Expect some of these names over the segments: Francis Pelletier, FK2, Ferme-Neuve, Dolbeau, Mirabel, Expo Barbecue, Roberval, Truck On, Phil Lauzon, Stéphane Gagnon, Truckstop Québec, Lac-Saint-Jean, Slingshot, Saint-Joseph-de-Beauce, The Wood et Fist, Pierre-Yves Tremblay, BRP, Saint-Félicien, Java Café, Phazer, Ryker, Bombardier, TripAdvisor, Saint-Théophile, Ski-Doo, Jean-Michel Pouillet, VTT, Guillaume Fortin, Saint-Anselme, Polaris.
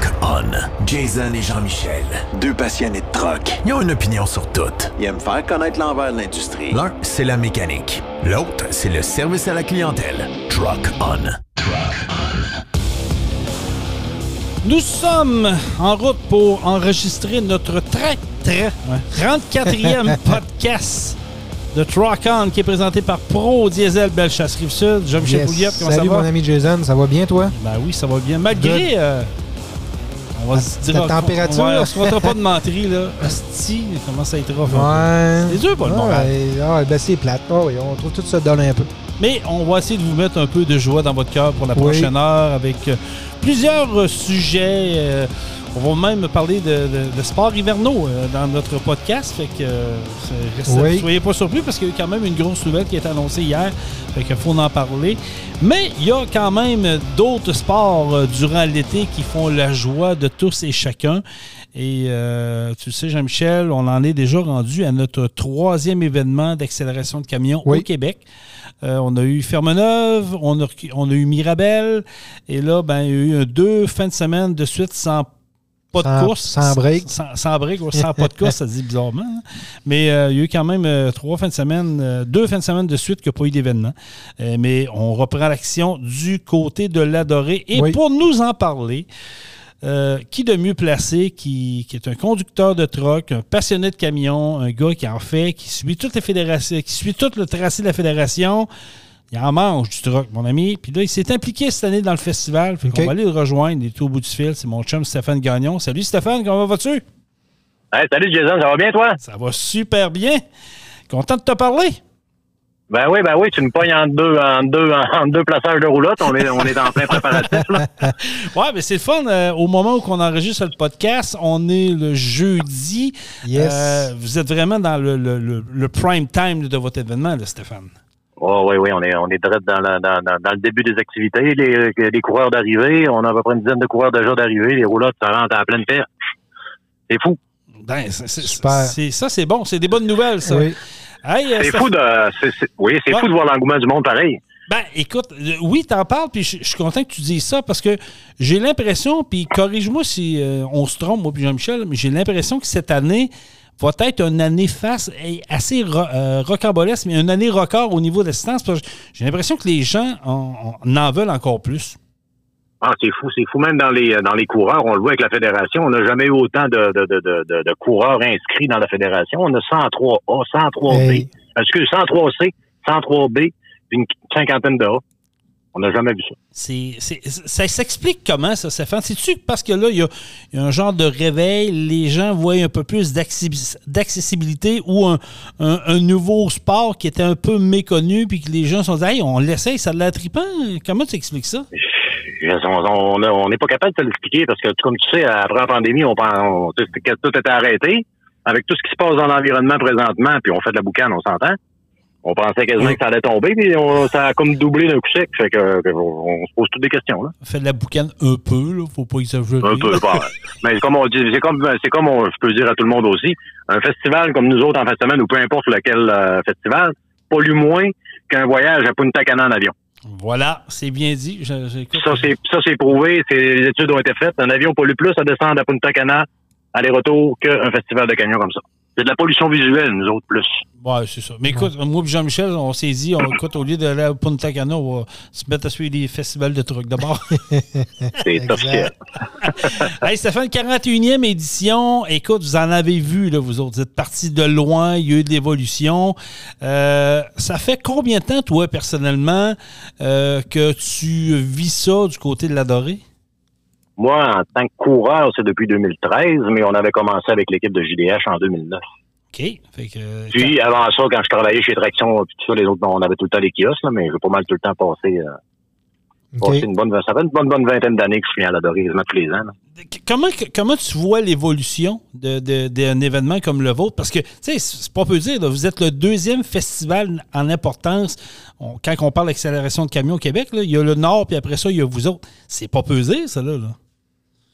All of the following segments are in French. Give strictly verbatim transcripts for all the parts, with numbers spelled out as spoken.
Truck On. Jason et Jean-Michel, deux passionnés de truck. Ils ont une opinion sur tout. Ils aiment faire connaître l'envers de l'industrie. L'un, c'est la mécanique. L'autre, c'est le service à la clientèle. Truck On. Truck On. Nous sommes en route pour enregistrer notre très, très trente-quatrième podcast de Truck On qui est présenté par Pro Diesel Bellechasse Rive-Sud. Jean-Michel yes. Pouillet, comment Salut, ça va? Salut mon ami Jason, ça va bien toi? Ben oui, ça va bien. Malgré euh, on va se dire, la température. On ne se fera pas de menterie là. Asti, comment ça être rough? Ouais. C'est dur pas le moral. Ah, ben c'est plate. Oh, oui, on trouve tout ça donne un peu. Mais on va essayer de vous mettre un peu de joie dans votre cœur pour la oui. prochaine heure avec euh, plusieurs euh, sujets. Euh, On va même parler de, de, de sport hivernaux euh, dans notre podcast. Fait que euh, oui. soyez pas surpris parce qu'il y a eu quand même une grosse nouvelle qui a été annoncée hier. Fait qu'il faut en parler. Mais il y a quand même d'autres sports euh, durant l'été qui font la joie de tous et chacun. Et euh, tu sais, Jean-Michel, on en est déjà rendu à notre troisième événement d'accélération de camions oui. au Québec. Euh, on a eu Ferme-Neuve, on a, on a eu Mirabel. Et là, ben, il y a eu deux fins de semaine de suite sans pas sans, de course. Sans break. Sans, sans break, sans pas de course, ça se dit bizarrement. Hein? Mais euh, il y a eu quand même euh, trois fins de semaine, euh, deux fins de semaine de suite qu'il n'y a pas eu d'événement. Euh, mais on reprend l'action du côté de La Doré. Et oui. pour nous en parler, euh, qui de mieux placé, qui, qui est un conducteur de truck, un passionné de camion, un gars qui en fait, qui suit toutes les fédérations, qui suit tout le tracé de la fédération. Il en mange du truck, mon ami. Puis là, il s'est impliqué cette année dans le festival. Fait okay. qu'on va aller le rejoindre. Il est au bout du fil. C'est mon chum Stéphane Gagnon. Salut Stéphane, comment vas-tu? Hey, salut Jason, ça va bien toi? Ça va super bien. Content de te parler. Ben oui, ben oui, tu me pognes en deux, en deux, en deux plaçages de roulotte. On est, on est en plein préparatif. Oui, mais c'est le fun. Euh, au moment où on enregistre le podcast, on est le jeudi. Yes. Euh, vous êtes vraiment dans le, le, le, le prime time de votre événement, là, Stéphane. Oh, oui, oui, on est, on est direct dans, la, dans, dans, dans le début des activités. Les, les coureurs d'arrivée, on a à peu près une dizaine de coureurs déjà d'arrivée. Les roulottes, ça rentre à pleine perte. C'est fou. Ben, c'est, c'est, c'est, ça, c'est bon. C'est des bonnes nouvelles, ça. Oui. Hey, c'est ça, fou de, c'est, c'est, oui, c'est ouais. fou de voir l'engouement du monde pareil. Ben, écoute, oui, t'en parles, puis je, je suis content que tu dises ça, parce que j'ai l'impression, puis corrige-moi si euh, on se trompe, moi puis Jean-Michel, mais j'ai l'impression que cette année va être une année face assez euh, rocambolesque, mais une année record au niveau de l'assistance. J'ai l'impression que les gens en, en, en veulent encore plus. Ah, c'est fou, c'est fou. Même dans les dans les coureurs, on le voit avec la fédération, on n'a jamais eu autant de, de, de, de, de coureurs inscrits dans la fédération. On a cent trois A, cent trois B, hey. excusez, cent trois C, cent trois B, une cinquantaine de A. On n'a jamais vu ça. C'est, c'est, ça s'explique comment, ça, Stéphane? C'est-tu parce que là, il y a, y a un genre de réveil, les gens voient un peu plus d'accessibilité ou un, un, un nouveau sport qui était un peu méconnu, puis que les gens se sont dit « Hey, on l'essaye, ça a de l'air trippant. » Comment tu expliques ça? On n'est pas capable de te l'expliquer parce que, comme tu sais, après la pandémie, on, on, on, tout était arrêté. Avec tout ce qui se passe dans l'environnement présentement, puis on fait de la boucane, on s'entend. On pensait quasiment oui. que ça allait tomber, puis on, ça a comme doublé d'un coup sec. Fait que, on se pose toutes des questions. Là. Fait de la boucane un peu, là. Faut pas exagérer. Un peu, pas. Mais comme on dit, c'est comme, c'est comme on, je peux dire à tout le monde aussi, un festival comme nous autres en fin de semaine, ou peu importe lequel euh, festival, pollue moins qu'un voyage à Punta Cana en avion. Voilà, c'est bien dit. Je, j'écoute. Ça, c'est, ça, c'est prouvé. C'est, les études ont été faites. Un avion pollue plus à descendre à Punta Cana, aller-retour, qu'un festival de camion comme ça. C'est de la pollution visuelle, nous autres, plus. Oui, c'est ça. Mais écoute, ouais. moi et Jean-Michel, on s'est dit, on, écoute, au lieu d'aller à Punta Cana, on va se mettre à suivre des festivals de trucs d'abord. C'est top. Hey, Stéphane, quarante et unième édition. Écoute, vous en avez vu, là, vous autres. Vous êtes partis de loin, il y a eu de l'évolution. Euh, ça fait combien de temps, toi, personnellement, euh, que tu vis ça du côté de La Dorée? Moi, en tant que coureur, c'est depuis deux mille treize, mais on avait commencé avec l'équipe de J D H en deux mille neuf. OK. Fait que, puis, quand... avant ça, quand je travaillais chez Traction, puis tout ça, les autres, on avait tout le temps les kiosques, là, mais j'ai pas mal tout le temps passé, euh, okay. passé une bonne, ça fait une bonne, bonne vingtaine d'années que je suis à La Dorée, tous les ans. Là. Comment, comment tu vois l'évolution de, de, d'un événement comme le vôtre? Parce que, tu sais, c'est pas peu dire, là, vous êtes le deuxième festival en importance. On, quand on parle d'accélération de camions au Québec, là, il y a le Nord, puis après ça, il y a vous autres. C'est pas peu dire, ça, là. là.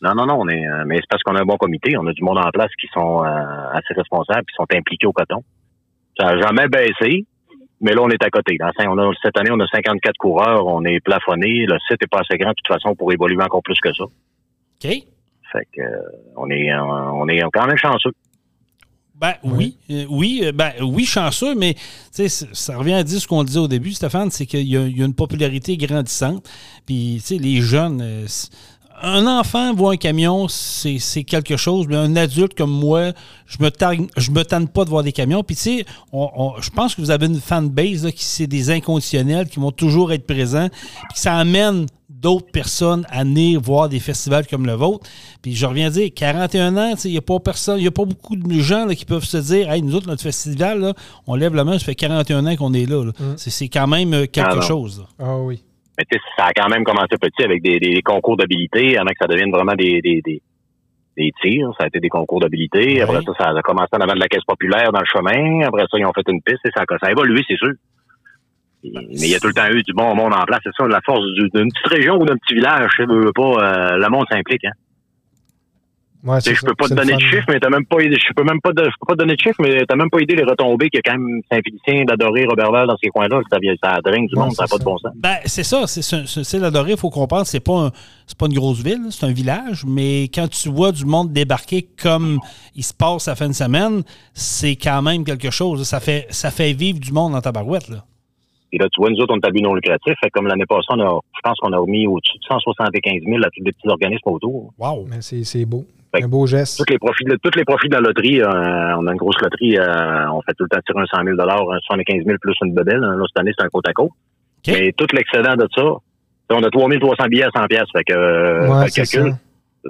Non, non, non, on est, mais c'est parce qu'on a un bon comité. On a du monde en place qui sont euh, assez responsables, qui sont impliqués au coton. Ça n'a jamais baissé, mais là, on est à côté. Dans, on a, cette année, on a cinquante-quatre coureurs, on est plafonné. Le site n'est pas assez grand, de toute façon, pour évoluer encore plus que ça. OK. Fait que on est on est quand même chanceux. Ben oui, oui, euh, oui, euh, ben, oui chanceux, mais ça revient à dire ce qu'on disait au début, Stéphane, c'est qu'il y a, il y a une popularité grandissante. Puis les jeunes, euh, un enfant voit un camion, c'est, c'est quelque chose, mais un adulte comme moi, je me targue, je me tanne pas de voir des camions. Puis tu sais, on, on, je pense que vous avez une fanbase là, qui c'est des inconditionnels, qui vont toujours être présents, puis ça amène d'autres personnes à venir voir des festivals comme le vôtre. Puis je reviens à dire, quarante et un ans, il n'y a pas personne, il n'y a pas beaucoup de gens là, qui peuvent se dire, hey, nous autres, notre festival, là, on lève la main, ça fait quarante et un ans qu'on est là. là. Mm. C'est, c'est quand même quelque ah, chose. Là. Ah oui. Mais tu sais, ça a quand même commencé petit avec des, des concours d'habilité, avant que ça devienne vraiment des, des, des, des tirs. Ça a été des concours d'habilité. Oui. Après ça, ça a commencé en avant de la Caisse populaire dans le chemin. Après ça, ils ont fait une piste et ça a, ça a évolué, c'est sûr. Mais il y a tout le temps eu du bon monde en place. C'est ça, la force d'une petite région ou d'un petit village, je veux pas, euh, le monde s'implique. Hein. Ouais, c'est je peux pas te donner de chiffres, mais t'as même pas idée, je peux même pas, de, je peux pas te donner de chiffres, mais t'as même pas idée les retombées qu'il y a quand même Saint-Félicien, La Doré, Roberval dans ces coins-là, ça, ça draine du ouais, monde, ça n'a pas de bon sens. Ben, c'est ça, c'est, c'est, c'est La Doré, il faut comprendre, c'est pas, un, c'est pas une grosse ville, c'est un village, mais quand tu vois du monde débarquer comme il se passe à la fin de semaine, c'est quand même quelque chose, ça fait, ça fait vivre du monde dans ta barouette, là. Et là, tu vois, nous autres, on est à but non lucratif. Fait comme l'année passée, on a, je pense qu'on a remis au-dessus de cent soixante-quinze mille à tous les petits organismes autour. Wow! Mais c'est, c'est beau. Fait un beau geste. Tous les profits de, tous les profits de la loterie, euh, on a une grosse loterie, euh, on fait tout le temps tirer un cent mille dollars, un soixante-quinze mille plus une bebelle. Là, cette année, c'est un côte à côte. Okay. Mais tout l'excédent de ça, on a trois mille trois cents billets à cent dollars. Fait que, euh, ouais, fait calcul. Ça.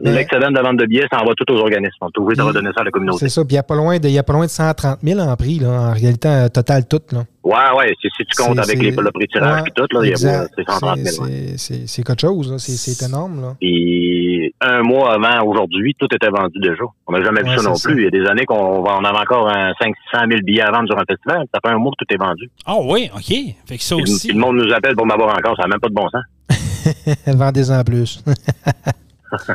L'excédent de la vente de billets, ça en va tout aux organismes. On est obligé de redonner ça à la communauté. C'est ça. Puis il n'y a pas loin de cent trente mille en prix, là, en réalité, total tout. Oui, oui. Si tu comptes c'est, avec les, le prix de tirage et ouais, tout, là, il y a cent trente mille. C'est, c'est, c'est quelque chose. Là. C'est, c'est énorme. Là. Et un mois avant aujourd'hui, tout était vendu déjà. On n'a jamais ouais, vu ça non ça. plus. Il y a des années qu'on va, on avait encore cinq cent mille billets à vendre durant le festival. Ça fait un mois que tout est vendu. Ah oh, oui, OK. Fait que ça puis, aussi. Puis le monde nous appelle pour m'avoir encore. Ça n'a même pas de bon sens. Vendez-en plus.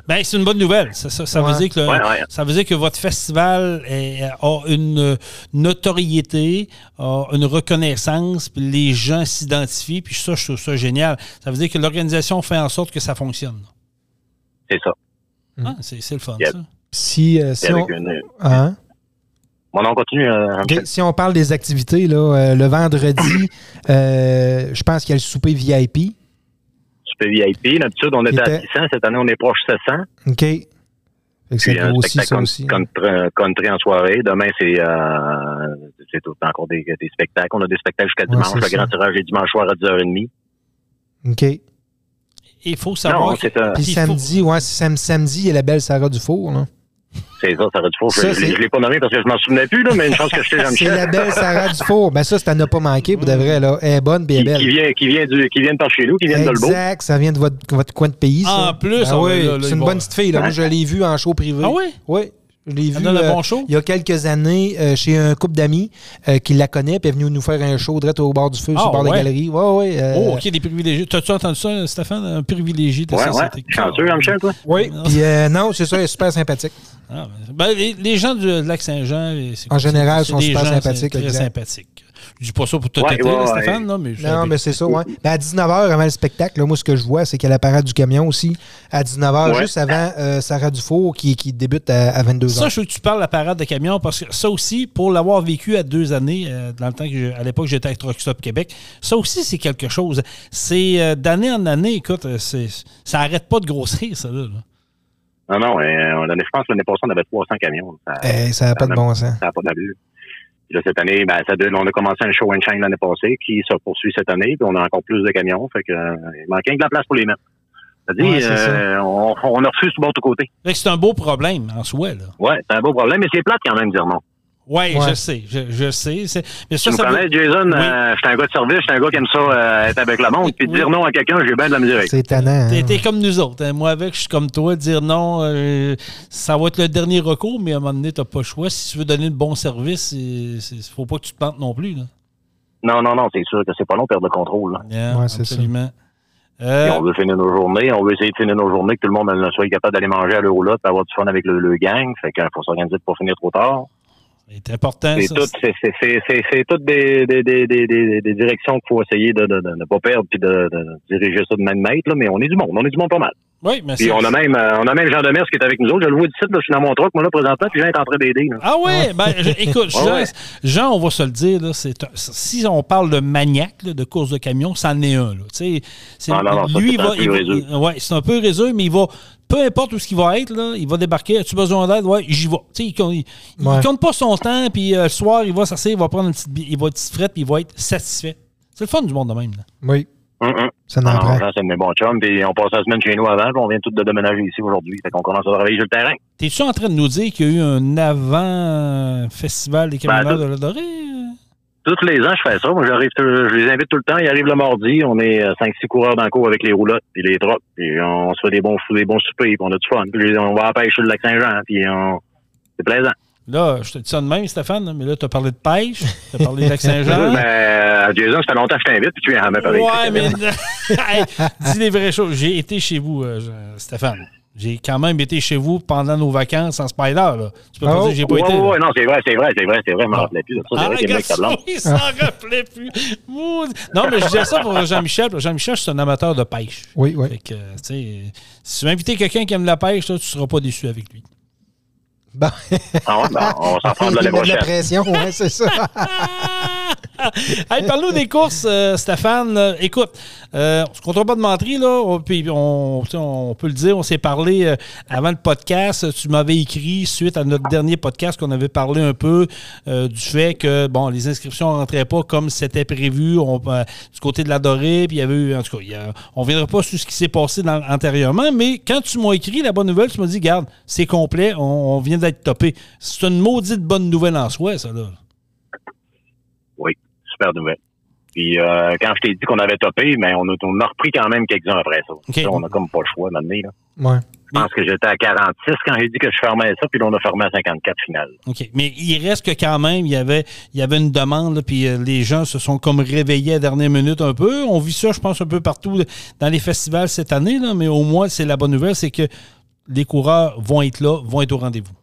Ben, c'est une bonne nouvelle. Ça, ça, ça, ouais. veut dire que le, ouais, ouais. ça veut dire que votre festival est, a une notoriété, a une reconnaissance, puis les gens s'identifient, puis ça, je trouve ça génial. Ça veut dire que l'organisation fait en sorte que ça fonctionne. C'est ça. Ah, c'est, c'est le fun, yep. ça. Si, euh, si on... Une... Hein? Bon, on continue. Euh, okay. Si on parle des activités, là, euh, le vendredi, euh, je pense qu'il y a le souper V I P. V I P. D'habitude, on était à six cents. Cette année, on est proche de sept cents. OK. C'est un aussi, spectacle ça aussi. Country, country en soirée. Demain, c'est, euh, c'est tout encore des, des spectacles. On a des spectacles jusqu'à ouais, dimanche. Le ça. grand tirage est dimanche soir à dix heures trente. OK. Il faut savoir. Non, c'est, euh, puis samedi, ouais, sam- samedi, il y a la belle Sara Dufour, là. C'est ça, Sara Dufour. Ça, je ne l'ai pas nommée parce que je m'en souvenais plus, là, mais une chance que je t'ai Jean-Michel. C'est la belle Sara Dufour. Ben ça, ça n'a pas manqué, pour de vrai. Là. Elle est bonne, puis elle est belle. Qui, qui, vient, qui, vient du, qui vient de par chez nous, qui vient exact, de Dolbeau. Exact, ça vient de votre, votre coin de pays. Ah, en plus, ah, oui, là, là, c'est une bon. bonne petite fille. Là. Moi, je l'ai vue en show privé. Ah oui? Oui. Je l'ai vu euh, bon il y a quelques années euh, chez un couple d'amis euh, qui la connaît, puis est venu nous faire un show direct au bord du feu, ah, sur le bord ouais. de la galerie. Ouais, ouais, euh... Oh, OK, des privilégiés. T'as-tu entendu ça, Stéphane? Un privilégié de ouais, ça? Ouais. Chanceux, Jean-Michel, toi? Oui, puis euh, non, c'est ça, elle est super sympathique. Ah, ben, les, les gens du Lac-Saint-Jean, c'est en général, sont super gens, sympathiques. Très sympathiques. Je dis pas ça pour te têter, ouais, ouais, Stéphane, ouais. Là, mais... Non, mais c'est ça, oui. Ben, à dix-neuf heures, avant le spectacle, là, moi, ce que je vois, c'est qu'il y a la parade du camion aussi, à dix-neuf heures, ouais. juste avant euh, Sara Dufour, qui, qui débute à, à vingt-deux heures. Ça, je veux que tu parles de la parade de camion, parce que ça aussi, pour l'avoir vécu à deux années, euh, dans le temps que je, à l'époque, j'étais à Truckstop Québec, ça aussi, c'est quelque chose. C'est euh, d'année en année, écoute, c'est, ça n'arrête pas de grossir, ça, là. Non, non, euh, je pense que l'année passée, on avait trois cents camions. Ça n'a eh, ça pas de bon sens. Ça n'a pas d'allure. Cette année, ben, ça, on a commencé un show and shine l'année passée qui se poursuit cette année, puis on a encore plus de camions, fait que euh, il manque rien que de la place pour les mettre. C'est-à-dire, ouais, euh, on, on a refuse tout bon de tous côtés. C'est un beau problème en soi, là. Oui, c'est un beau problème, mais c'est plate quand même, dire non. Oui, ouais. je sais, je, je sais. C'est... Mais ça, tu ça me connais, veut... Jason, oui. euh, je suis un gars de service, je suis un gars qui aime ça, euh, être avec le monde, puis oui. dire non à quelqu'un, j'ai bien de la misère. C'est tannant. T'es, t'es comme nous autres. Hein. Moi, avec, je suis comme toi, dire non, euh, ça va être le dernier recours, mais à un moment donné, t'as pas le choix. Si tu veux donner le bon service, il faut pas que tu te plantes non plus. Là. Non, non, non, c'est sûr que c'est pas long de perdre le contrôle. Yeah, oui, absolument. C'est ça. Euh... On veut finir nos journées, on veut essayer de finir nos journées, que tout le monde soit capable d'aller manger à l'euro-lot, d'avoir du fun avec le, le gang, fait qu'il faut s'organiser pour finir trop tard. C'est important, c'est ça. Tout, c'est, c'est, c'est, c'est, c'est toutes des, des, des, des, des directions qu'il faut essayer de ne pas perdre puis de, de, de diriger ça de main de maître, là, mais on est du monde. On est du monde pas mal. Oui, mais puis on a même euh, on a même Jean Demers qui est avec nous autres. Je le vois d'ici, là, je suis dans mon truck, moi là, présentement, puis Jean est en train d'aider. Là. Ah oui, ben je, écoute, Jean, ouais, ouais. Jean, on va se le dire, là, c'est un, si on parle de maniaque, là, de course de camion, c'en est un. Là, c'est, ah, non, non, ça, lui, c'est il va, il va ouais, c'est un peu réseau, mais il va, peu importe où ce qu'il va être, là, il va débarquer. As-tu besoin d'aide? Oui, j'y vais. Il, il, ouais. il compte pas son temps, puis euh, le soir, il va s'asseoir, il va prendre une petite, il va être frette, puis il va être satisfait. C'est le fun du monde de même. Là. Oui. Mm-hmm. Ça n'en prend. Ça, c'est mes bons chums. Puis on passe la semaine chez nous avant. Puis on vient tous de déménager ici aujourd'hui. Fait qu'on commence à travailler sur le terrain. T'es-tu en train de nous dire qu'il y a eu un avant-festival des camionneurs ben, de La Doré? Tous les ans, je fais ça. Moi, j'arrive, je les invite tout le temps. Ils arrivent le mardi. On est cinq six coureurs dans le cours avec les roulottes puis les trocs. Puis on se fait des bons, des bons soupers. Puis on a du fun. Puis on va à la pêche sur le Lac-Saint-Jean. Puis on... c'est plaisant. Là, je te dis ça de même, Stéphane, mais là, tu as parlé de pêche, tu as parlé de Lac-Saint-Jean. Ben, Jason, ça fait longtemps que je t'invite, puis tu es en même parler. Ouais, mais hey, dis les vraies choses. J'ai été chez vous, euh, Stéphane. J'ai quand même été chez vous pendant nos vacances en Spyder, là. Tu peux oh, pas dire que j'ai pas ouais, été. Oui, non, c'est vrai, c'est vrai, c'est vrai, c'est vrai, je m'en rappelais plus. Ça, ah, gars, il s'en rappelait plus. Non, mais je disais ça pour Jean-Michel. Jean-Michel, c'est un amateur de pêche. Oui, oui. Fait que, tu sais, si tu veux inviter quelqu'un qui aime la pêche, toi, tu seras pas déçu avec lui. Bon. Non, non, on s'en prend de la prochaine. La pression, ouais, c'est ça. Hey, parle-nous des courses, euh, Stéphane. Euh, écoute, euh, on ne se comptera pas de mentir, là. On, puis on, on peut le dire, on s'est parlé euh, avant le podcast. Tu m'avais écrit, suite à notre dernier podcast, qu'on avait parlé un peu euh, du fait que, bon, les inscriptions ne rentraient pas comme c'était prévu on, euh, du côté de La Doré. Puis il y avait eu, en tout cas, y a, on ne viendra pas sur ce qui s'est passé dans, antérieurement. Mais quand tu m'as écrit la bonne nouvelle, tu m'as dit, regarde, c'est complet, on, on vient d'être topé. C'est une maudite bonne nouvelle en soi, ça, là. Oui, super nouvelle. Puis euh, quand je t'ai dit qu'on avait topé, mais on a, on a repris quand même quelques-uns après ça. Okay. Ça on n'a comme pas le choix maintenant. Là. Ouais. Je pense que j'étais à quarante-six quand j'ai dit que je fermais ça, puis là, on a fermé à cinquante-quatre finales. OK. Mais il reste que quand même, il y avait, il y avait une demande, là, puis euh, les gens se sont comme réveillés à la dernière minute un peu. On vit ça, je pense, un peu partout dans les festivals cette année, là, mais au moins, c'est la bonne nouvelle, c'est que les coureurs vont être là, vont être au rendez-vous.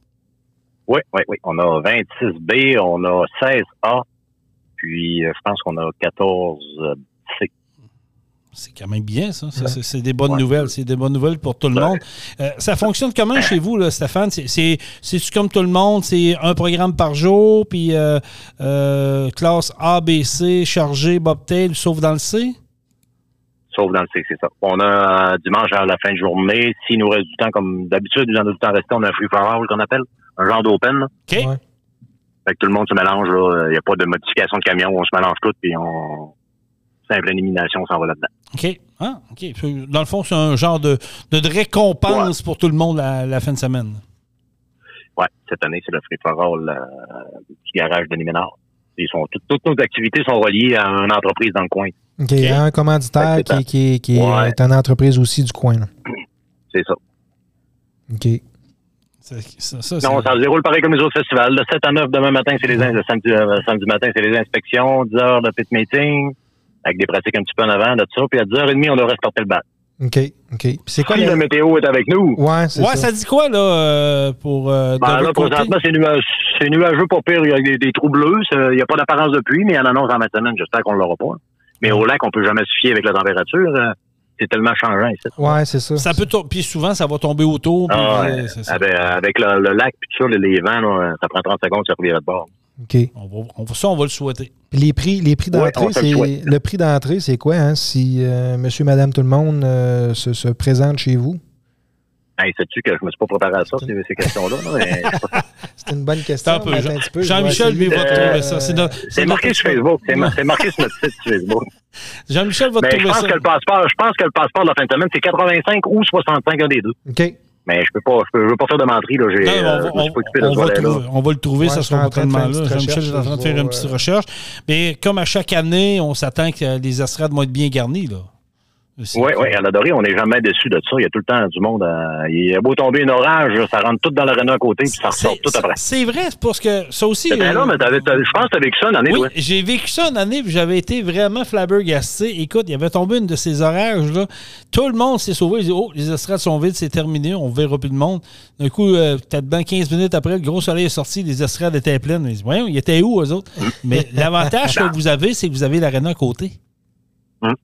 Oui, oui, oui. On a vingt-six B, on a seize A. Puis, je pense qu'on a quatorze C. C'est quand même bien, ça. ça c'est, c'est des bonnes ouais. nouvelles. C'est des bonnes nouvelles pour tout le ouais. monde. Euh, ça fonctionne comment chez vous, là, Stéphane? C'est, c'est, c'est-tu comme tout le monde? C'est un programme par jour, puis euh, euh, classe A, B, C, chargé, bobtail, sauf dans le C? Sauf dans le C, c'est ça. On a euh, dimanche à la fin de journée, s'il nous reste du temps, comme d'habitude, nous en a du temps restant, on a un free for all qu'on appelle, un genre d'open. Là. OK. Ouais. Fait que tout le monde se mélange, là. Il n'y a pas de modification de camion, on se mélange tout, puis on. Simple élimination, on s'en va là-dedans. OK. Ah, OK. Dans le fond, c'est un genre de, de récompense ouais. pour tout le monde à la fin de semaine. Oui, cette année, c'est le Free for All, euh, du petit garage de Liminard. Ils sont, tout, toutes nos activités sont reliées à une entreprise dans le coin. OK. okay. Un commanditaire qui, qui, qui ouais. est une entreprise aussi du coin. Là. C'est ça. OK. Ça, ça, non, ça se déroule pareil comme les autres festivals. De sept à neuf, demain matin, c'est les in... le samedi, euh, samedi matin, c'est les inspections. dix heures de pit meeting, avec des pratiques un petit peu en avant, de tout ça. Puis à dix heures trente, on devrait se porter le bal. OK, OK. Puis c'est quoi, si la météo est avec nous? Ouais, c'est ouais, ça. ça dit quoi, là, euh, pour... Euh, ben, là, présentement, c'est, nuage... c'est nuageux pour pire. Il y a des, des trous bleus. Il n'y a pas d'apparence de pluie, mais il y en annonce en matinée. J'espère qu'on ne l'aura pas. Mais au lac, on ne peut jamais se fier avec la température. Euh... C'est tellement changeant ici. Oui, c'est ça. ça peut to- puis souvent, ça va tomber autour. Puis ah, euh, c'est ça. Avec, avec le, le lac, puis tout ça, les vents, là, ça prend trente secondes, ça revient de bord. OK. On va, on, ça, on va le souhaiter. Puis les prix, les prix d'entrée, ouais, c'est, le, le prix d'entrée, c'est quoi, hein, si euh, monsieur, madame, tout le monde euh, se, se présente chez vous? Hey, sais-tu que je ne me suis pas préparé à ça, c'est... ces questions-là? Mais... c'est une bonne question. Un peu, Jean- un petit peu, Jean-Michel, lui, va trouver euh... ça. C'est, notre, c'est, c'est marqué notre... sur Facebook. C'est, mar- c'est marqué sur notre site Facebook. Jean-Michel va mais trouver je pense ça. Que le passeport, je pense que le passeport de la fin de semaine, c'est quatre-vingt-cinq ou soixante-cinq, un des deux. OK. Mais je peux pas, je, peux, je veux pas faire de menterie. Là, j'ai, non, euh, on, je on, on, va trouver, on va le trouver, ouais, ça sera entraînement là. Jean-Michel, je suis en train de faire une petite recherche. Mais comme à chaque année, on s'attend que les estrades vont être bien garnies, là. Oui, oui, à La Doré, on n'est jamais déçu de ça. Il y a tout le temps du monde. À... Il a beau tomber un orage, ça rentre tout dans l'aréna à côté, puis ça ressort c'est, tout après. C'est vrai, parce que ça aussi... C'est bien euh, là, mais t'avais, t'avais, je pense que tu as vécu ça une année. Oui, ouais. j'ai vécu ça une année, puis j'avais été vraiment flabbergasté. Écoute, il avait tombé une de ces orages-là. Tout le monde s'est sauvé. Ils disent, oh, les estrades sont vides, c'est terminé, on ne verra plus de monde. D'un coup, euh, peut-être dans quinze minutes après, le gros soleil est sorti, les estrades étaient pleines. Ils disent, voyons, ils étaient où, eux autres? Mais l'avantage que vous avez, c'est que vous avez l'aréna à côté. Hum.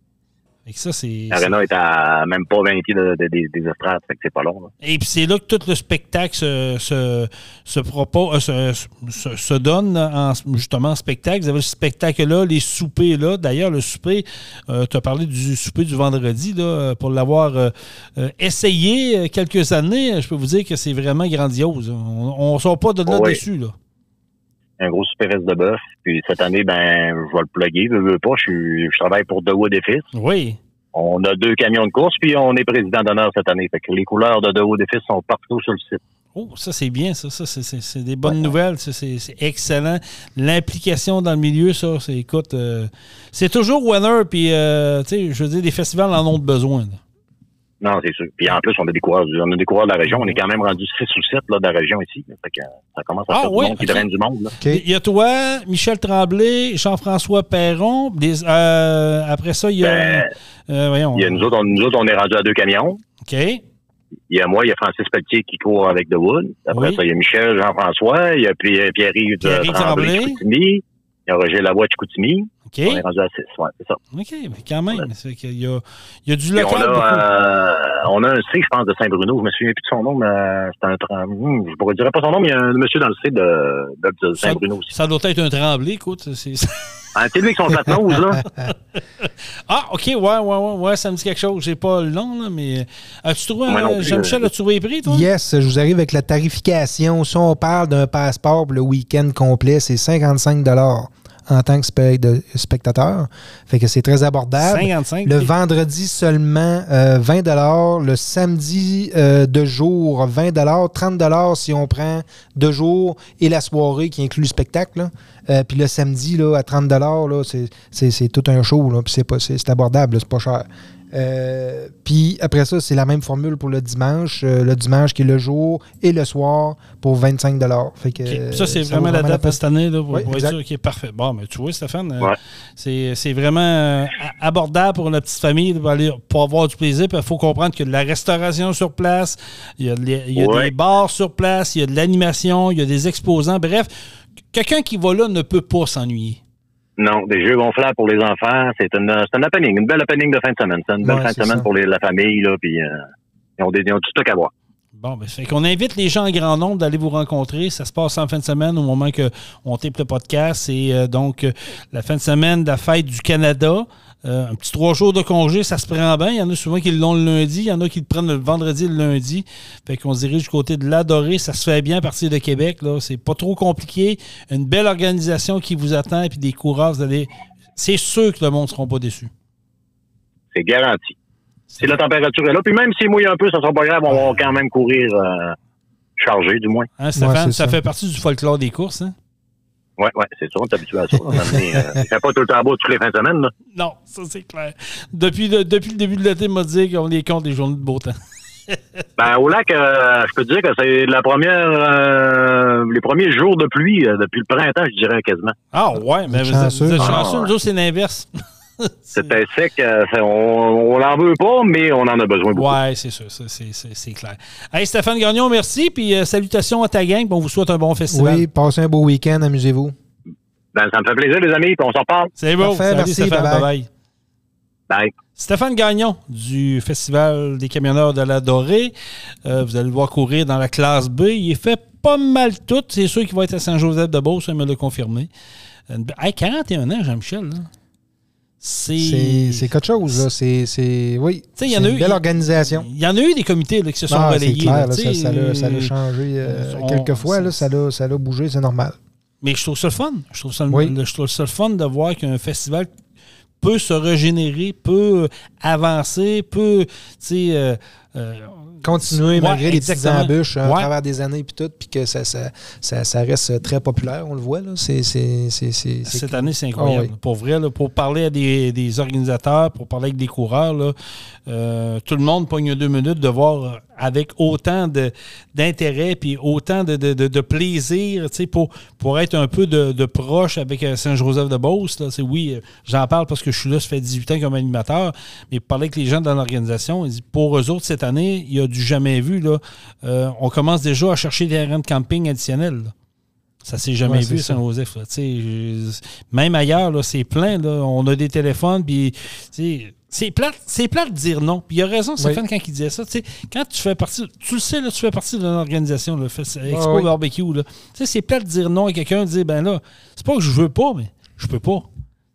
Fait que ça, c'est, L'arena est à même pas vingt pieds de, de, de, des estrades, fait que c'est pas long. Là. Et puis c'est là que tout le spectacle se, se, se, propos, euh, se, se, se donne en, justement en spectacle. Vous avez ce spectacle-là, les soupers-là. D'ailleurs, le souper, euh, tu as parlé du souper du vendredi, là, pour l'avoir euh, essayé quelques années. Je peux vous dire que c'est vraiment grandiose. On ne sort pas de là oh oui. dessus, là. Un gros super reste de bœuf. Puis cette année, ben, je vais le plugger. Je veux pas. Je, je travaille pour The Wood et Fist. Oui. On a deux camions de course, puis on est président d'honneur cette année. Fait que les couleurs de The Wood et Fist sont partout sur le site. Oh, ça, c'est bien, ça. ça c'est, c'est des bonnes ouais. nouvelles. C'est, c'est, c'est excellent. L'implication dans le milieu, ça, c'est, écoute, euh, c'est toujours winner, puis, euh, tu sais, je veux dire, les festivals en ont besoin, là. Non, c'est sûr. Puis en plus, on a des coureurs, on a des coureurs de la région. On est quand même rendu six ou sept là, de la région ici. Fait que ça commence à faire ah, oui, du monde qui okay. draine du monde. Là. Okay. Il y a toi, Michel Tremblay, Jean-François Perron. Des, euh, après ça, il y a... Ben, euh, voyons. Il y a nous, autres, on, nous autres, on est rendu à deux camions. OK. Il y a moi, il y a Francis Pelletier qui court avec The Wood. Après oui. ça, il y a Michel, Jean-François. Il y a Pierre-Yves Tremblay, Tremblay. Chicoutimi. Il y a Roger Lavoie de Chicoutimi. Okay. On est rendu à six, ouais, c'est ça. OK, mais quand même, ouais. c'est qu'il y a, il y a du local. On a, euh, on a un C, je pense, de Saint-Bruno. Je me souviens plus de son nom, mais c'est un tram... Je ne dirais pas son nom, mais il y a un monsieur dans le C de, de, de Saint-Bruno aussi. Ça doit être un Tremblay, écoute. C'est ah, lui qui sont platenose, là. Ah, OK, ouais, ouais, ouais, ouais, ça me dit quelque chose. J'ai pas le nom, là, mais. As-tu trouvé, euh, Jean-Michel, as-tu trouvé les prix, toi? Yes, je vous arrive avec la tarification. Si on parle d'un passeport pour le week-end complet, c'est cinquante-cinq dollars en tant que spectateur. Fait que c'est très abordable. cinquante-cinq Le vendredi seulement, euh, vingt dollars Le samedi euh, de jour, vingt dollars trente dollars si on prend deux jours et la soirée qui inclut le spectacle. Euh, puis le samedi, là, à trente dollars là, c'est, c'est, c'est tout un show. Là, puis c'est, pas, c'est, c'est abordable, là, c'est pas cher. Euh, puis après ça, c'est la même formule pour le dimanche. Euh, le dimanche qui est le jour et le soir pour vingt-cinq dollars Fait que, okay. Ça, c'est ça vraiment la date cette année là, pour, oui, pour être sûr qu'il est parfait. Bon, mais tu vois, Stéphane, ouais. euh, c'est, c'est vraiment euh, abordable pour la petite famille pour, aller, pour avoir du plaisir. Il faut comprendre que la restauration sur place, il y a, les, il y a ouais. des bars sur place, il y a de l'animation, il y a des exposants. Bref, quelqu'un qui va là ne peut pas s'ennuyer. Non, des jeux gonflables pour les enfants, c'est une, c'est une happening, une belle happening de fin de semaine. C'est une belle ouais, fin de semaine ça. pour les, la famille, là, puis euh, ils, ont des, ils ont du stock à voir. Bon, ben, fait qu'on invite les gens en grand nombre d'aller vous rencontrer. Ça se passe en fin de semaine au moment qu'on tape le podcast. C'est euh, donc euh, la fin de semaine de la fête du Canada. Euh, un petit trois jours de congé, ça se prend bien. Il y en a souvent qui l'ont le lundi, il y en a qui le prennent le vendredi et le lundi. Fait qu'on se dirige du côté de La Doré, ça se fait bien à partir de Québec. Là, c'est pas trop compliqué. Une belle organisation qui vous attend et puis des coureurs, vous allez. C'est sûr que le monde ne sera pas déçu. C'est garanti. Si la température est là, puis même s'il mouille un peu, ça sera pas grave, on va quand même courir euh, chargé, du moins. Hein, Stéphane, ouais, ça, ça fait partie du folklore des courses, hein? Oui, ouais, c'est sûr, on est habitué à ça. On ne fait pas tout le temps beau toutes les fins de semaine, là. Non, ça, c'est clair. Depuis le, depuis le début de l'été, il m'a dit qu'on les compte les journées de beau temps. Ben, au lac, euh, je peux te dire que c'est la première, euh, les premiers jours de pluie, euh, depuis le printemps, je dirais quasiment. Ah, ouais, mais vous êtes chanceux, nous autres, c'est l'inverse. C'était sec, on n'en veut pas, mais on en a besoin beaucoup. Oui, c'est sûr, c'est, c'est, c'est clair. Hey, Stéphane Gagnon, merci, puis euh, salutations à ta gang, on vous souhaite un bon festival. Oui, passez un beau week-end, amusez-vous. Ben, ça me fait plaisir, les amis, puis on s'en reparle. C'est beau, parfait, salut, merci, Stéphane, bye-bye. Bye-bye. Bye. Stéphane Gagnon du Festival des camionneurs de la Dorée. Euh, vous allez le voir courir dans la classe B. Il est fait pas mal tout. C'est sûr qu'il va être à Saint-Joseph-de-Beauce, il me l'a confirmé. Hey, quarante et un ans, Jean-Michel, là. C'est... C'est, c'est quelque chose, là. C'est, c'est, oui, c'est une eu, belle organisation. Il y en a eu des comités là, qui se sont ah, relayés. C'est clair, là, ça, ça, l'a, ça l'a changé euh, on, quelques fois, là, ça, l'a, ça l'a bougé, c'est normal. Mais je trouve ça le fun. Je trouve ça, oui. je trouve ça le fun de voir qu'un festival peut se régénérer, peut avancer, peut... Euh, euh, Continuer ouais, malgré exactement. les petites embûches hein, ouais. à travers des années puis tout, puis que ça, ça, ça, ça reste très populaire, on le voit. Là. C'est, c'est, c'est, c'est, c'est Cette cool. année, c'est incroyable. Oh, oui. Pour vrai, là, pour parler à des, des organisateurs, pour parler avec des coureurs, là, euh, tout le monde pogne deux minutes de voir avec autant de, d'intérêt puis autant de, de, de, de plaisir pour, pour être un peu de, de proche avec Saint-Joseph-de-Beauce. Là. C'est, oui, j'en parle parce que je suis là, ça fait dix-huit ans comme animateur, mais parler avec les gens dans l'organisation, pour eux autres, cette année, il y a du jamais vu, là, euh, on commence déjà à chercher des terrains de camping additionnels. Là. Ça s'est jamais ouais, vu, Saint-Joseph. Même ailleurs, là, c'est plein. Là. On a des téléphones, puis C'est plate, c'est plate de dire non. Puis il a raison, Stéphane, oui. quand il disait ça. Tu sais, quand tu fais partie, tu le sais, là, tu fais partie d'une organisation, là, Expo ah, oui. Barbecue. Tu sais, c'est plate de dire non à quelqu'un, de dire, ben là, c'est pas que je veux pas, mais je peux pas.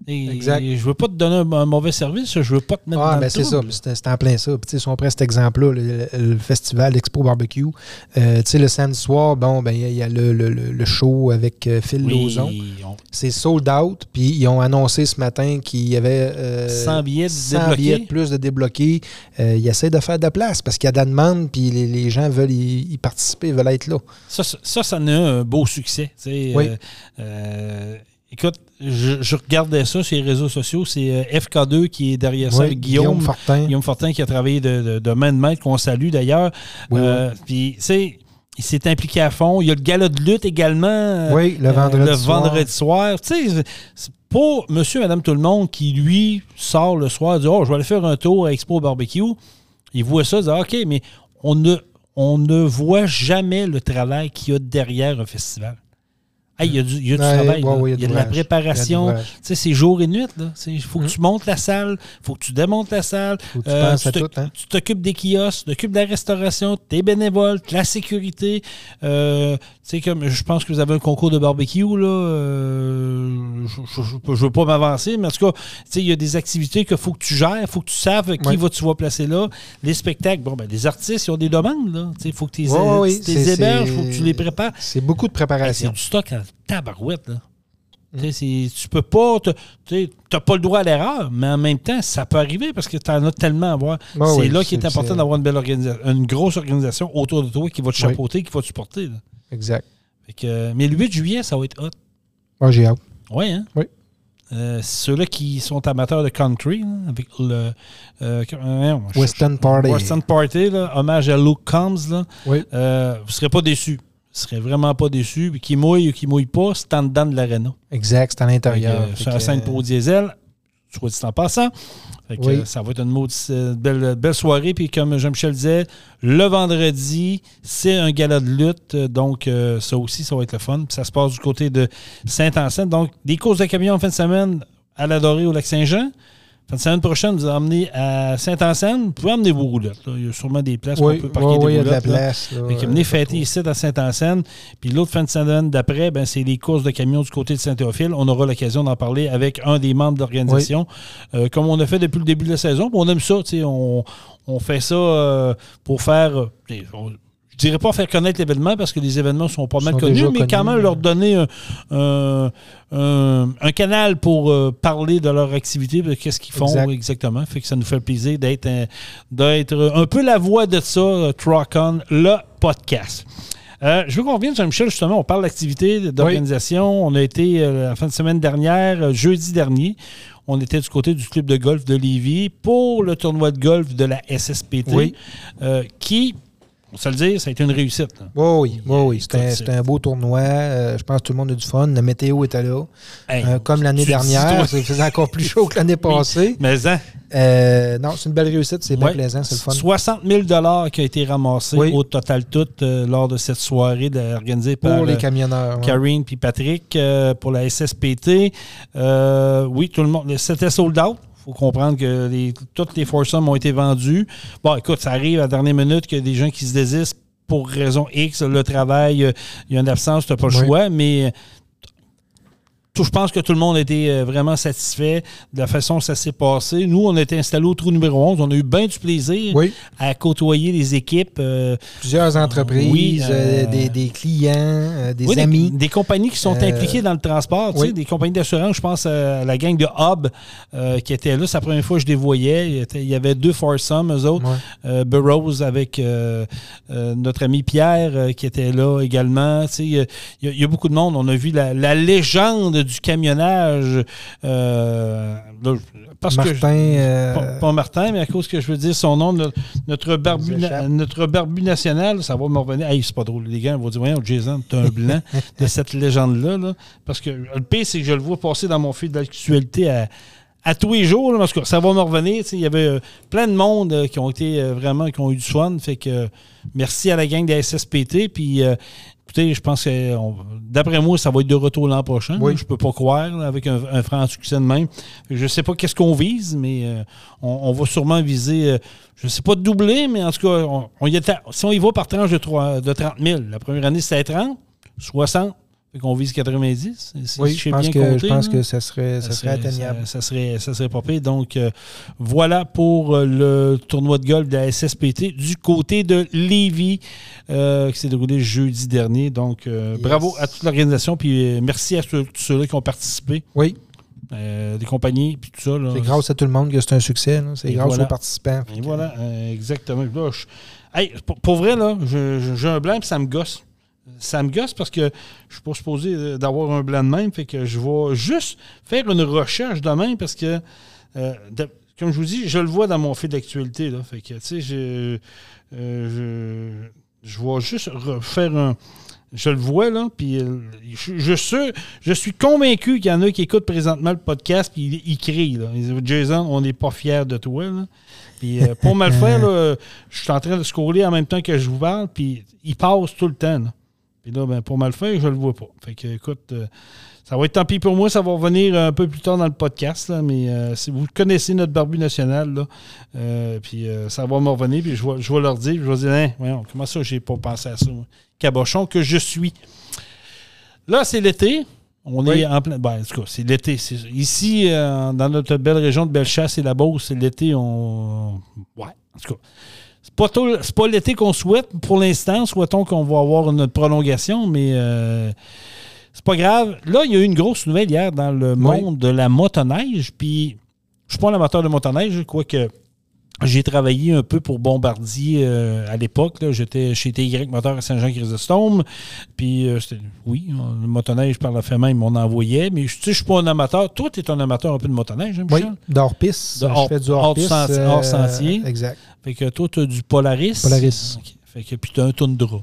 Et, exact. Et je veux pas te donner un, un mauvais service, je veux pas te mettre ah, dans ben le c'est tout. Ça, c'est en plein ça. Puis, si on prend cet exemple-là, le, le festival Expo Barbecue, euh, le samedi soir, bon, ben il y, y a le, le, le show avec euh, Phil oui, Lauzon. On... C'est sold out, puis ils ont annoncé ce matin qu'il y avait euh, cent billets de plus de débloqués. Euh, ils essaient de faire de la place parce qu'il y a de la demande, puis les, les gens veulent y, y participer, veulent être là. Ça, ça, ça en a un beau succès. Oui. Euh, euh, Écoute, je, je regardais ça sur les réseaux sociaux. C'est F K deux qui est derrière ça, oui, avec Guillaume, Guillaume Fortin. Guillaume Fortin qui a travaillé de, de, de main de maître, qu'on salue d'ailleurs. Oui, euh, oui. Puis, tu sais, il s'est impliqué à fond. Il y a le gala de lutte également. Oui, le vendredi euh, le soir. Le vendredi soir. Tu sais, c'est pas monsieur, madame, tout le monde qui, lui, sort le soir et dit « Oh, je vais aller faire un tour à Expo Barbecue ». Il voit ça, il dit ah, « OK, mais on ne, on ne voit jamais le travail qu'il y a derrière un festival. » Hey, il y a du, il y a du ouais, travail, ouais, ouais, il y a de, de la préparation. C'est jour et nuit. Il faut que tu montes la salle, il faut que tu démontes la salle. Tu euh, t'occupes hein? des kiosques, tu t'occupes de la restauration, tes bénévoles, de la sécurité. Euh, comme, je pense que vous avez un concours de barbecue. Là, euh, je ne veux pas m'avancer, mais en tout cas, il y a des activités qu'il faut que tu gères, il faut que tu saves qui ouais. va, tu vas placer là. Les spectacles, bon, ben, les artistes, ils ont des demandes. Il faut que tu les ouais, oui, héberges, il faut que tu les prépares. C'est beaucoup de préparation. C'est du stock à tabarouette, là. Mm. C'est, tu peux pas, tu n'as pas le droit à l'erreur, mais en même temps, ça peut arriver parce que tu en as tellement à voir. Ben c'est oui, là qu'il est important c'est... d'avoir une belle organisation, une grosse organisation autour de toi qui va te chapeauter, oui. qui va te supporter. Là. Exact. Fait que, mais le huit juillet, ça va être hot. Ah, j'ai hâte. Ouais, hein? Oui. Euh, ceux-là qui sont amateurs de country, hein, avec le euh, euh, Western Party. Western Party, là, hommage à Luke Combs, là. Oui. Euh, vous ne serez pas déçus. ne serait vraiment pas déçu. Puis qui mouille ou qui mouille pas, c'est en dedans de l'aréna. Exact, c'est à l'intérieur. C'est euh, la scène Pro Diesel, soit dit en passant. Fait que, oui. euh, ça va être une maudite, belle, belle soirée. Puis comme Jean-Michel disait, le vendredi, c'est un gala de lutte. Donc euh, ça aussi, ça va être le fun. Puis ça se passe du côté de Saint-Anselme. Donc des courses de camions en fin de semaine à La Doré au Lac-Saint-Jean. La semaine prochaine, vous emmenez à Saint-Anselme. Vous pouvez emmener vos roulettes. Là. Il y a sûrement des places oui, qu'on peut parquer oui, des roulettes. Il y a de la place. Là. Là, Donc, venez fêter ici à Saint-Anselme. Puis l'autre fin de semaine d'après, ben, c'est les courses de camions du côté de Saint-Théophile. On aura l'occasion d'en parler avec un des membres de l'organisation, oui. euh, comme on a fait depuis le début de la saison. Puis on aime ça. On, on fait ça euh, pour faire... On, je ne dirais pas faire connaître l'événement parce que les événements sont pas mal sont connus, mais connus, quand même ouais. leur donner un, un, un, un canal pour euh, parler de leur activité, de qu'est-ce qu'ils font exact. exactement. Fait que ça nous fait plaisir d'être un, d'être un peu la voix de ça, Truck On, le podcast. Euh, je veux qu'on revienne, Jean-Michel, justement, on parle d'activité, d'organisation. Oui. On a été, euh, la fin de semaine dernière, euh, jeudi dernier, on était du côté du club de golf de Lévis pour le tournoi de golf de la S S P T oui. euh, qui... On se le dit, ça a été une réussite. Là. Oui, oui, oui. C'était un, c'était un beau tournoi. Euh, je pense que tout le monde a du fun. La météo était là. Hey, euh, comme l'année dernière. Ça faisait encore plus chaud que l'année passée. Mais hein. euh, non, c'est une belle réussite. C'est bien ouais. plaisant. C'est le fun. soixante mille dollars qui a été ramassé oui. au total tout euh, lors de cette soirée de, organisée par pour les camionneurs, euh, Karine puis Patrick euh, pour la S S P T. Euh, oui, tout le monde. C'était sold out. Il faut comprendre que les, toutes les foursomes ont été vendus. Bon, écoute, ça arrive à la dernière minute qu'il y a des gens qui se désistent pour raison X, le travail, euh, il y a une absence, tu n'as pas le oui. choix, mais tout, je pense que tout le monde était vraiment satisfait de la façon que ça s'est passé. Nous, on était installés au trou numéro onze. On a eu bien du plaisir oui. à côtoyer les équipes. Euh, Plusieurs entreprises, oui, euh, des, des clients, euh, des oui, amis. Des, des compagnies qui sont euh, impliquées dans le transport. Oui. Tu sais, des compagnies d'assurance, je pense à la gang de Hub euh, qui était là. C'est la première fois que je les voyais. Il y avait deux foursomes, eux autres. Oui. Euh, Burroughs avec euh, euh, notre ami Pierre euh, qui était là également. Tu sais, il y, y, y a beaucoup de monde. On a vu la, la légende du camionnage euh, parce Martin, que euh, pas, pas Martin mais à cause que je veux dire son nom notre, notre barbu na, notre barbu national ça va me revenir hey, c'est pas drôle les gars ils vont dire voyons Jason t'es un blanc de cette légende là, là parce que le pire c'est que je le vois passer dans mon fil d'actualité à À tous les jours, là, parce que ça va me revenir. Il y avait euh, plein de monde euh, qui ont été euh, vraiment, qui ont eu du fun. Fait que euh, merci à la gang de la S S P T. Puis euh, Écoutez, je pense que, on, d'après moi, ça va être de retour l'an prochain. Oui. Hein, je peux pas croire, là, avec un, un franc succès de même. Je sais pas qu'est-ce qu'on vise, mais euh, on, on va sûrement viser, euh, je sais pas de doubler, mais en tout cas, on, on y est à, si on y va par tranche de, trois, de trente mille, la première année, c'était trente, soixante. Fait qu'on vise quatre-vingt-dix. Si oui, je, je pense, bien que, compté, je pense que ça serait, ça ça serait, serait atteignable. Ça, ça serait, ça serait pas pire. Donc, euh, voilà pour euh, le tournoi de golf de la S S P T du côté de Lévis euh, qui s'est déroulé jeudi dernier. Donc, euh, yes. Bravo à toute l'organisation. Puis, euh, merci à tous ceux-là qui ont participé. Oui. Euh, des compagnies, puis tout ça. Là, c'est grâce à tout le monde que c'est un succès. Là. C'est et grâce voilà. aux participants. Et voilà, euh, exactement. Là, je... hey, pour, pour vrai, là, je, je, j'ai un blanc puis ça me gosse. Ça me gosse parce que je suis pas supposé d'avoir un blanc de même, fait que je vais juste faire une recherche demain parce que, euh, de, comme je vous dis, je le vois dans mon fil d'actualité, là, fait que, tu sais, je, euh, je, je vais juste refaire un... Je le vois, là, puis je, je, je, je suis convaincu qu'il y en a qui écoutent présentement le podcast, puis ils, ils crient, là. Ils disent, Jason, on n'est pas fiers de toi, là. Puis euh, pour me le faire, là, je suis en train de scroller en même temps que je vous parle, puis ils passent tout le temps, là. Puis là, ben, pour mal faire, je le vois pas. Fait que, écoute, euh, ça va être tant pis pour moi, ça va revenir un peu plus tard dans le podcast, là, mais euh, si vous connaissez notre barbu national, là, euh, puis euh, ça va me revenir, puis je vais, je vais leur dire, puis je vais dire, hein, voyons, comment ça, j'ai pas pensé à ça, moi? Cabochon que je suis. Là, c'est l'été. On oui. est en plein. Ben, en tout cas, c'est l'été. C'est... Ici, euh, dans notre belle région de Bellechasse et la Beauce, c'est l'été, on. Ouais, en tout cas. C'est pas, tôt, c'est pas l'été qu'on souhaite pour l'instant. Souhaitons qu'on va avoir une prolongation, mais euh, c'est pas grave. Là, il y a eu une grosse nouvelle hier dans le monde oui. de la motoneige. Puis, je suis pas un amateur de motoneige, quoique j'ai travaillé un peu pour Bombardier euh, à l'époque. Là. J'étais chez T Y Moteur à Saint-Jean-Chrysostome. Puis, euh, c'était, oui, on, le motoneige par la fait même, on en envoyait. Mais tu sais, je suis pas un amateur. Toi, tu es un amateur un peu de motoneige, hein, Michel? Oui, d'hors-piste. Je fais du hors-piste. Hors, euh, hors sentier. Exact. Fait que toi, tu as du Polaris. Polaris. Okay. Fait que puis tu as un Tundra.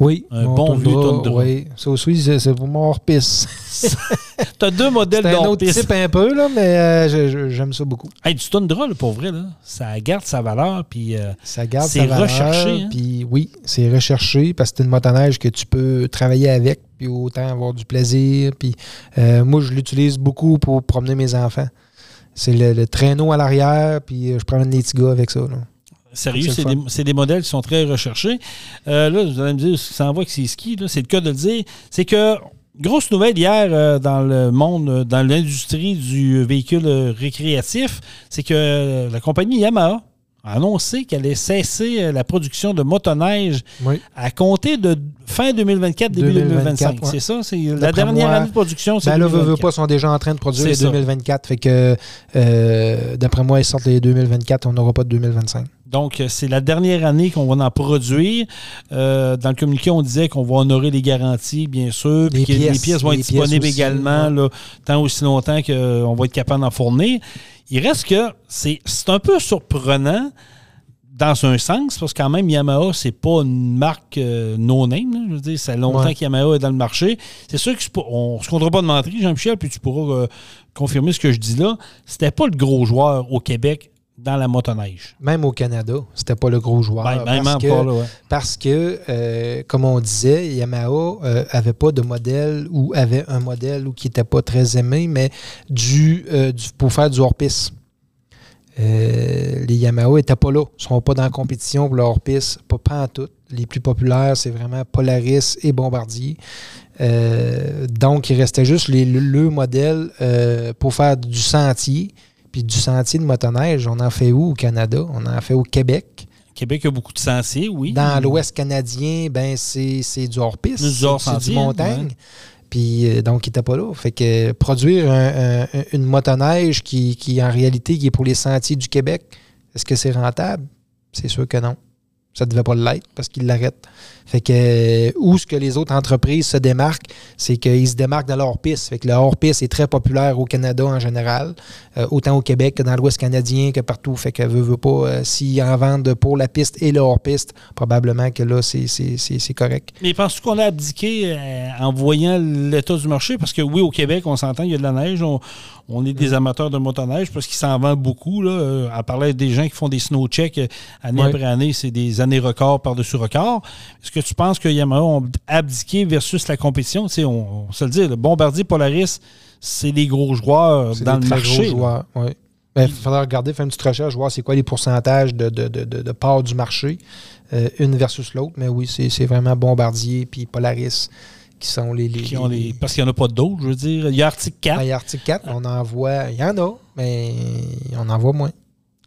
Oui. Un bon Tundra, vieux Tundra. Oui. Ça aussi, c'est, c'est pour mon hors-piste. Tu as deux modèles d'hors-piste. C'est un autre type un peu, là, mais euh, je, je, j'aime ça beaucoup. Hey, du Tundra, là, pour vrai, là, ça garde sa valeur. Puis, euh, ça garde sa valeur. C'est recherché. Hein? Puis oui, c'est recherché parce que c'est une motoneige que tu peux travailler avec puis autant avoir du plaisir. Puis euh, moi, je l'utilise beaucoup pour promener mes enfants. C'est le, le traîneau à l'arrière puis je promène les petits gars avec ça, là. Sérieux, c'est, c'est, des, c'est des modèles qui sont très recherchés. Euh, là, vous allez me dire ce qui s'en va avec ces skis, là, c'est le cas de le dire. C'est que, grosse nouvelle hier euh, dans le monde, dans l'industrie du véhicule récréatif, c'est que la compagnie Yamaha a annoncé qu'elle allait cesser la production de motoneige oui. à compter de fin deux mille vingt-quatre, début deux mille vingt-cinq. deux mille vingt-quatre, ouais. C'est ça? C'est la dernière moi, année de production, c'est ben deux mille vingt-quatre. Là, veut, veut pas, sont déjà en train de produire c'est les deux mille vingt-quatre. Ça. Fait que, euh, d'après moi, ils sortent les deux mille vingt-quatre, on n'aura pas de deux mille vingt-cinq. Donc, c'est la dernière année qu'on va en produire. Euh, dans le communiqué, on disait qu'on va honorer les garanties, bien sûr, puis que les pièces vont être disponibles également, ouais. là, tant aussi longtemps qu'on va être capable d'en fournir. Il reste que c'est, c'est un peu surprenant dans un sens, parce que quand même, Yamaha, c'est pas une marque euh, no-name. Hein, je veux dire, ça fait longtemps ouais. que Yamaha est dans le marché. C'est sûr qu'on ne se comptera pas de mentir, Jean-Michel, puis tu pourras euh, confirmer ce que je dis là. C'était pas le gros joueur au Québec dans la motoneige. Même au Canada, c'était pas le gros joueur. Ben, parce, que, pas, là, ouais. parce que, euh, comme on disait, Yamaha euh, avait pas de modèle ou avait un modèle ou qui n'était pas très aimé, mais du, euh, du pour faire du hors-piste. Euh, les Yamaha n'étaient pas là. Ils ne sont pas dans la compétition pour le hors-piste. Pas, pas en tout. Les plus populaires, c'est vraiment Polaris et Bombardier. Euh, donc, il restait juste les, le, le modèle euh, pour faire du sentier. Puis du sentier de motoneige, on en fait où au Canada? On en fait au Québec. Québec, il y a beaucoup de sentiers, oui. Dans l'Ouest canadien, ben c'est, c'est du hors-piste, du hors-sentier, c'est du montagne. Ouais. Puis euh, donc, il n'était pas là. Fait que euh, produire un, un, une motoneige qui, qui, en réalité, qui est pour les sentiers du Québec, est-ce que c'est rentable? C'est sûr que non. Ça ne devait pas l'être parce qu'ils l'arrêtent. Fait que euh, où ce que les autres entreprises se démarquent, c'est qu'ils se démarquent dans leur piste. Fait que le hors-piste est très populaire au Canada en général, euh, autant au Québec que dans l'Ouest canadien que partout. Fait que veut, veut pas, euh, s'ils en vendent pour la piste et le hors-piste, probablement que là, c'est, c'est, c'est, c'est correct. Mais penses-tu qu'on a abdiqué euh, en voyant l'état du marché? Parce que oui, au Québec, on s'entend, il y a de la neige, on, on est des amateurs de motoneige parce qu'il s'en vend beaucoup. Là. À parler des gens qui font des snow-checks année oui. après année, c'est des années records par-dessus records. Est-ce que tu penses que Yamaha ont abdiqué versus la compétition? Tu sais, on, on se le dit, le Bombardier, Polaris, c'est les gros joueurs c'est dans le marché. Gros joueurs, oui. Il faudra regarder, faire une petite recherche, voir c'est quoi les pourcentages de, de, de, de part du marché, euh, une versus l'autre. Mais oui, c'est, c'est vraiment Bombardier puis Polaris qui sont les... les, qui ont les parce qu'il n'y en a pas d'autres, je veux dire. Il y a Arctic quatre. Ben, il y a Arctic quatre, on en voit... Il y en a, mais on en voit moins.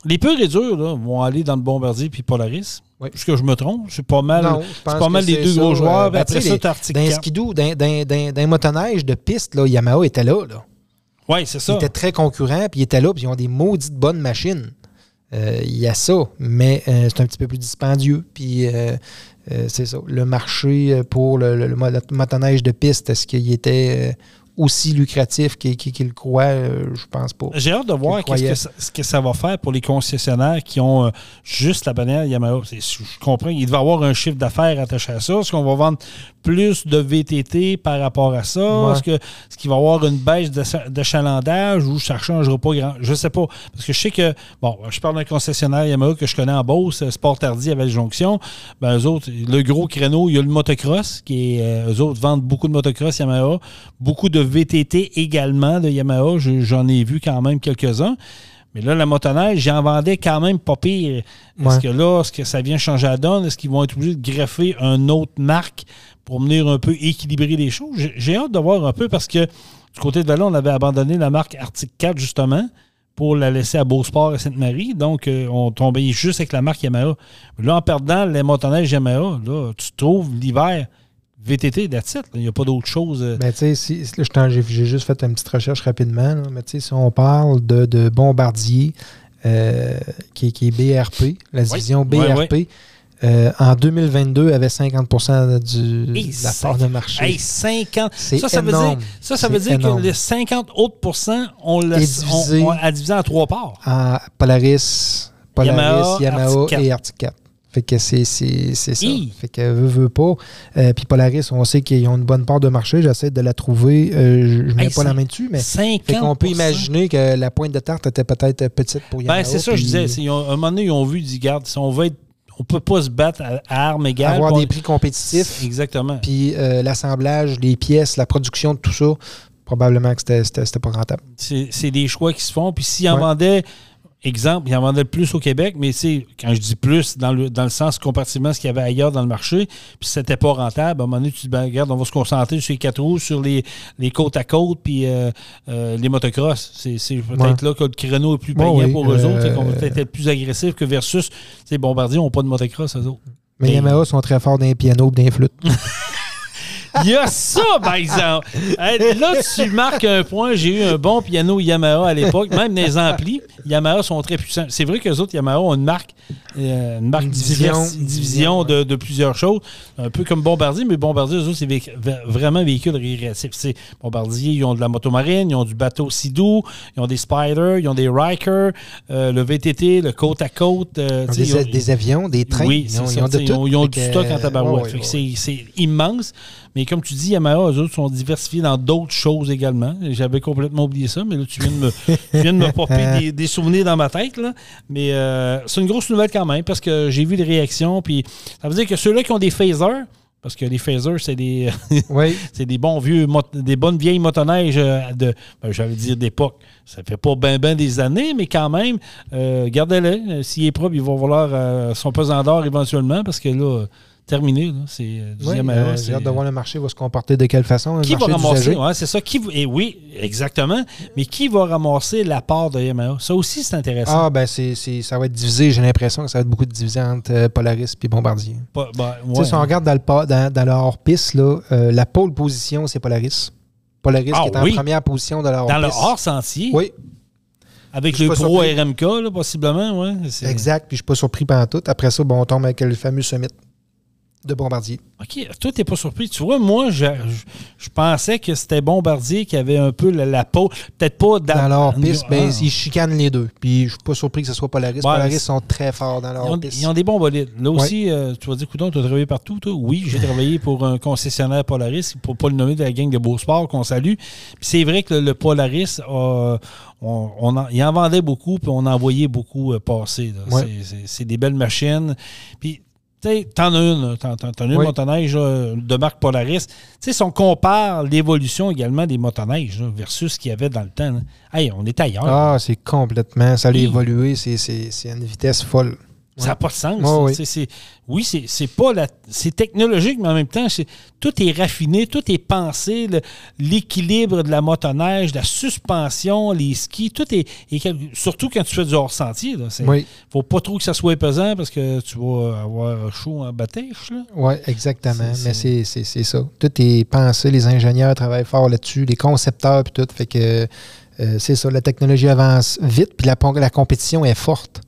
Les purs et durs là, vont aller dans le Bombardier puis Polaris. Oui. Est-ce que je me trompe? C'est pas mal, non, c'est pas mal les deux ça, gros joueurs. Euh, ben, après ça, tu as Arctic quatre. Dans Ski-Doo, dans, dans, dans, dans motoneige de piste, là, Yamaha était là, là. Oui, c'est ça. Ils étaient très concurrents, puis ils étaient là, puis ils ont des maudites bonnes machines. Il euh, y a ça, mais euh, c'est un petit peu plus dispendieux, puis euh, euh, c'est ça. Le marché pour le, le, le motoneige de piste, est-ce qu'il était aussi lucratif qu'il, qu'il le croit? Euh, je pense pas. J'ai hâte de voir qu'est-ce que, ça, ce que ça va faire pour les concessionnaires qui ont euh, juste la bannière Yamaha. C'est, je comprends, il devait avoir un chiffre d'affaires attaché à ça. Est-ce qu'on va vendre plus de V T T par rapport à ça? Ouais. Est-ce, que, est-ce qu'il va y avoir une baisse d'achalandage ou ça ne changera pas grand? Je ne sais pas. Parce que je sais que, bon, je parle d'un concessionnaire Yamaha que je connais en Beauce, Sport Tardy à Valjonction. Ben, eux autres, le gros créneau, il y a le motocross, qui est, eux autres vendent beaucoup de motocross Yamaha, beaucoup de V T T également de Yamaha. Je, j'en ai vu quand même quelques-uns. Mais là, la motoneige, j'en vendais quand même pas pire. Est-ce ouais. que là, est-ce que ça vient changer la donne? Est-ce qu'ils vont être obligés de greffer une autre marque pour venir un peu équilibrer les choses? J'ai, j'ai hâte de voir un peu parce que du côté de Vallon, on avait abandonné la marque Arctic quatre justement pour la laisser à Beausport et Sainte-Marie. Donc, euh, on tombait juste avec la marque Yamaha. Mais là, en perdant les motoneiges Yamaha, là, tu trouves l'hiver... V T T, that's it. Il n'y a pas d'autre chose. Mais tu sais, si, j'ai, j'ai juste fait une petite recherche rapidement. Là, mais tu sais, si on parle de, de Bombardier, euh, qui, qui est B R P, la division oui, B R P, oui, oui. Euh, en deux mille vingt-deux, avait cinquante pour cent du, de la part de marché. Hey, cinquante C'est ça, ça énorme. Veut dire, ça, ça veut dire que les cinquante autres pourcents, on l'a divisé, on, on a divisé en trois parts. En Polaris, Polaris, Yamaha, Yamaha Arctic et Arctic quatre. Fait que c'est, c'est, c'est ça. Hi. Fait que veut, veut pas. Euh, Puis Polaris, on sait qu'ils ont une bonne part de marché. J'essaie de la trouver. Euh, je ne mets hey, pas la main dessus, mais on peut imaginer que la pointe de tarte était peut-être petite pour Yamaha. Ben, c'est ça, pis... je disais. C'est, ont, un moment donné, ils ont vu, ils disent, garde, si on veut être on peut pas se battre à, à armes égales. Avoir on... des prix compétitifs. Exactement. Puis euh, l'assemblage, les pièces, la production de tout ça, probablement que c'était, c'était, c'était pas rentable. C'est, c'est des choix qui se font. Puis s'ils ouais. en vendaient... Exemple, il en vendait plus au Québec, mais quand je dis plus, dans le, dans le sens comparativement à ce qu'il y avait ailleurs dans le marché, puis c'était pas rentable. À un moment donné, tu te dis, ben, regarde, on va se concentrer sur les quatre roues, sur les, les côte à côte, puis euh, euh, les motocross. C'est, c'est peut-être ouais. là que le créneau est plus payant ouais, oui. pour eux euh, autres. C'est qu'on va peut-être être plus agressif que versus, les Bombardiers n'ont pas de motocross, eux autres. Mais les Yamaha sont très forts dans les pianos et dans les flûtes. Il y a ça, par exemple. Là, tu marques un point. J'ai eu un bon piano Yamaha à l'époque. Même les amplis, Yamaha sont très puissants. C'est vrai que les autres Yamaha ont une marque, une marque une division, diverse, division de, de plusieurs choses. Un peu comme Bombardier, mais Bombardier, eux autres, c'est vé- vraiment véhicule récréatif. C'est Bombardier, ils ont de la motomarine, ils ont du bateau Ski-Doo, ils ont des Spyder, ils ont des Ryker, euh, le V T T, le côte à côte. Euh, des, ils ont, des avions, des trains. Oui, ils ont, ça, ils ont, de ils ont, ils ont du euh, stock en tabarouette. Ouais, ouais, ouais. C'est, c'est immense. Mais comme tu dis, Yamaha, eux autres sont diversifiés dans d'autres choses également. J'avais complètement oublié ça, mais là, tu viens de me, tu viens de me popper des, des souvenirs dans ma tête. Là. Mais euh, c'est une grosse nouvelle quand même, parce que j'ai vu les réactions. Puis ça veut dire que ceux-là qui ont des Phazer, parce que les Phazer, c'est des, oui. c'est des bons vieux, mot, des bonnes vieilles motoneiges de, ben, j'allais dire d'époque. Ça fait pas ben ben des années, mais quand même, euh, gardez-les. S'il est propre, il va valoir euh, son pesant d'or éventuellement, parce que là... Terminé, là. C'est du oui, Yamaha. Euh, j'ai hâte de voir le marché va se comporter de quelle façon. Qui va ramasser, ouais, c'est ça. Qui, et oui, exactement. Mais qui va ramasser la part de Yamaha? Ça aussi, c'est intéressant. Ah, ben, c'est, c'est, ça va être divisé. J'ai l'impression que ça va être beaucoup de divisé entre Polaris et Bombardier. Pa- ben, ouais. Si on regarde dans le, dans, dans le hors-piste, là, euh, la pole position, c'est Polaris. Polaris ah, qui est oui. en première position de la hors-piste. Dans le hors-sentier? Oui. Avec le Pro R M K, là, possiblement, oui. Exact. Puis je ne suis pas surpris pendant tout. Après ça, bon, on tombe avec le fameux Summit. de Bombardier. OK. Toi, t'es pas surpris. Tu vois, moi, je, je, je pensais que c'était Bombardier qui avait un peu la, la peau. Peut-être pas dans, dans leur piste, mais ah. ben, ils chicanent les deux. Puis je suis pas surpris que ce soit Polaris. Bon, Polaris sont très forts dans leur ils ont, piste. Ils ont des bons bolides. Là ouais. aussi, euh, tu vas dire, coudonc, tu as travaillé partout, toi? Oui, j'ai travaillé pour un concessionnaire Polaris, pour pas le nommer de la gang de Beau-Sport qu'on salue. Puis c'est vrai que le, le Polaris, euh, on, on en, il en vendait beaucoup, puis on en voyait beaucoup euh, passer. Ouais. C'est, c'est, c'est des belles machines. Puis t'en as une, t'en, t'en as une oui. motoneige là, de marque Polaris. Tu sais, si on compare l'évolution également des motoneiges là, versus ce qu'il y avait dans le temps, là. Hey, on est ailleurs. Ah, là. C'est complètement, ça a oui. évolué, c'est, c'est, c'est une vitesse folle. Ça n'a ouais. pas de sens. Oh, oui, c'est, c'est, oui c'est, c'est pas la, c'est technologique, mais en même temps, c'est, tout est raffiné, tout est pensé. Le, l'équilibre de la motoneige, la suspension, les skis, tout est. Et quel, surtout quand tu fais du hors-sentier. Il ne oui. faut pas trop que ça soit pesant parce que tu vas avoir chaud en batèche. Oui, exactement. C'est, mais c'est, c'est, c'est ça. Tout est pensé. Les ingénieurs travaillent fort là-dessus, les concepteurs, puis tout. Fait que, euh, c'est ça. La technologie avance vite, puis la, la compétition est forte.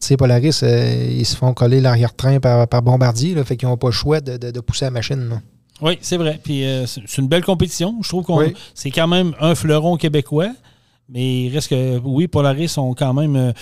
Tu sais, Polaris, euh, ils se font coller l'arrière-train par, par Bombardier, là, fait qu'ils n'ont pas le choix de, de, de pousser la machine. Non? Oui, c'est vrai. Puis euh, c'est une belle compétition. Je trouve qu'on oui. c'est quand même un fleuron québécois, mais il reste que, oui, Polaris ont quand même... Euh,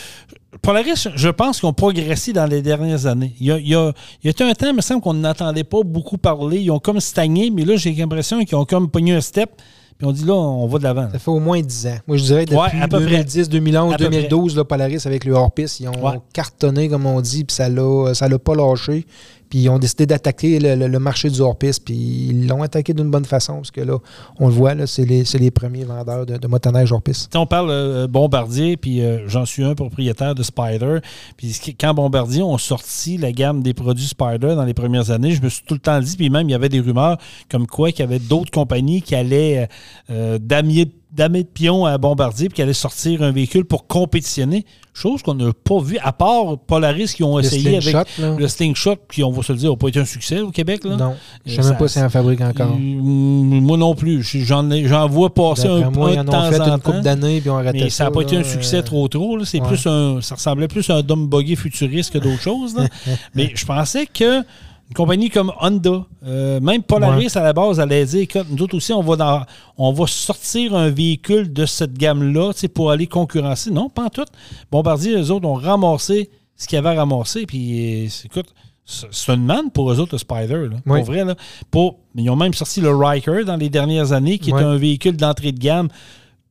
Polaris, je pense qu'ils ont progressé dans les dernières années. Il y a, il y a, il y a été un temps, il me semble qu'on n'entendait pas beaucoup parler. Ils ont comme stagné, mais là, j'ai l'impression qu'ils ont comme pogné un step. Puis on dit là, on va de l'avant. Là. Ça fait au moins dix ans. Moi, je dirais depuis ouais, deux mille dix, deux mille onze, deux mille douze, là, Polaris avec le hors-piste, ils ont ouais. cartonné, comme on dit, puis ça l'a, ça l'a pas lâché. Puis ils ont décidé d'attaquer le, le, le marché du hors-piste, puis ils l'ont attaqué d'une bonne façon, parce que là, on le voit, là, c'est, les, c'est les premiers vendeurs de, de motoneige hors-piste. On parle euh, Bombardier, puis euh, j'en suis un propriétaire de Spyder. Puis quand Bombardier ont sorti la gamme des produits Spyder dans les premières années, je me suis tout le temps dit, puis même il y avait des rumeurs comme quoi qu'il y avait d'autres compagnies qui allaient euh, damier de damer de pion à Bombardier puis qui allait sortir un véhicule pour compétitionner. Chose qu'on n'a pas vue, à part Polaris qui ont le essayé avec là. Le Slingshot, qui, on va se le dire, n'a pas été un succès au Québec. Là. Non, je ne sais même ça, pas si on en fabrique encore. Moi non plus. J'en, j'en vois passer d'après un moi, peu de temps en fait une couple d'années puis on raté ça. Mais ça n'a pas là, été un succès euh... trop trop. Là. C'est ouais. plus un, ça ressemblait plus à un dumb buggy futuriste que d'autres choses. Là. Mais je pensais que une compagnie comme Honda, euh, même Polaris ouais. à la base, allait dire écoute, nous autres aussi, on va, dans, on va sortir un véhicule de cette gamme-là pour aller concurrencer. Non, pas en tout. Bombardier, eux autres ont ramassé ce qu'il y avait à ramasser. Puis, écoute, c'est une manne pour eux autres, le Spyder. Là, oui. Pour vrai, là, pour, ils ont même sorti le Ryker dans les dernières années, qui oui. est un véhicule d'entrée de gamme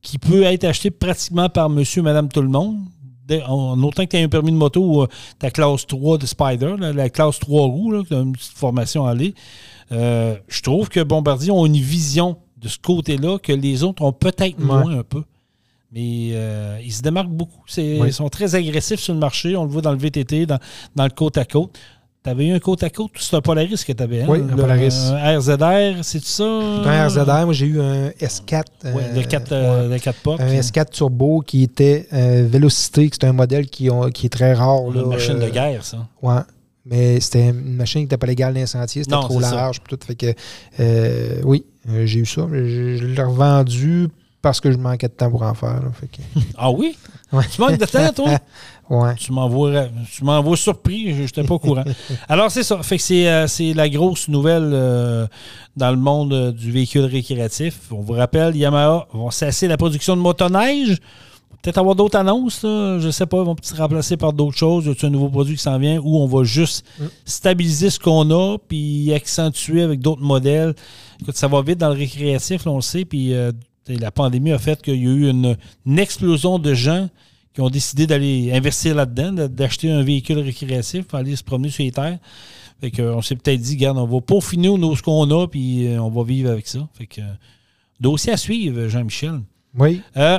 qui peut être acheté pratiquement par monsieur, madame, tout le monde. En autant que tu as un permis de moto ou ta classe trois de Spyder, la, la classe trois roues, tu as une petite formation à aller, euh, je trouve que Bombardier ont une vision de ce côté-là que les autres ont peut-être moins ouais. un peu. Mais euh, ils se démarquent beaucoup. C'est, oui. Ils sont très agressifs sur le marché. On le voit dans le V T T, dans, dans le côte-à-côte. Tu avais eu un côte-à-côte? C'est un Polaris que tu avais. Hein? Oui, un Polaris. Un R Z R, c'est-tu ça? Un R Z R, moi j'ai eu un S quatre. Oui, euh, le quatre, euh, ouais. quatre portes. Un S quatre Turbo qui était euh, Vélocité, qui c'est un modèle qui, ont, qui est très rare. Une là, machine euh, de guerre, ça. Oui, mais c'était une machine qui n'était pas légale dans les sentiers, c'était non, trop large. Tout, fait que, euh, oui, euh, j'ai eu ça. Je, je l'ai revendu parce que je manquais de temps pour en faire. Là, fait que... Ah oui? Ouais. Tu manques de temps, toi? Ouais. Tu m'envoies, tu m'envoies surpris, je n'étais pas au courant. Alors, c'est ça. Fait que c'est, euh, c'est la grosse nouvelle euh, dans le monde euh, du véhicule récréatif. On vous rappelle, Yamaha vont cesser la production de motoneige. Peut-être avoir d'autres annonces, là. Je ne sais pas. Ils vont se remplacer par d'autres choses. Y a-t-il un nouveau produit qui s'en vient ou on va juste mm. stabiliser ce qu'on a puis accentuer avec d'autres modèles. Écoute, ça va vite dans le récréatif, là, on le sait. Puis euh, la pandémie a fait qu'il y a eu une, une explosion de gens qui ont décidé d'aller investir là-dedans, d'acheter un véhicule récréatif pour aller se promener sur les terres. Fait qu'on s'est peut-être dit, regarde, on va peaufiner ce qu'on a, puis on va vivre avec ça. Fait que, dossier à suivre, Jean-Michel. Oui. Euh,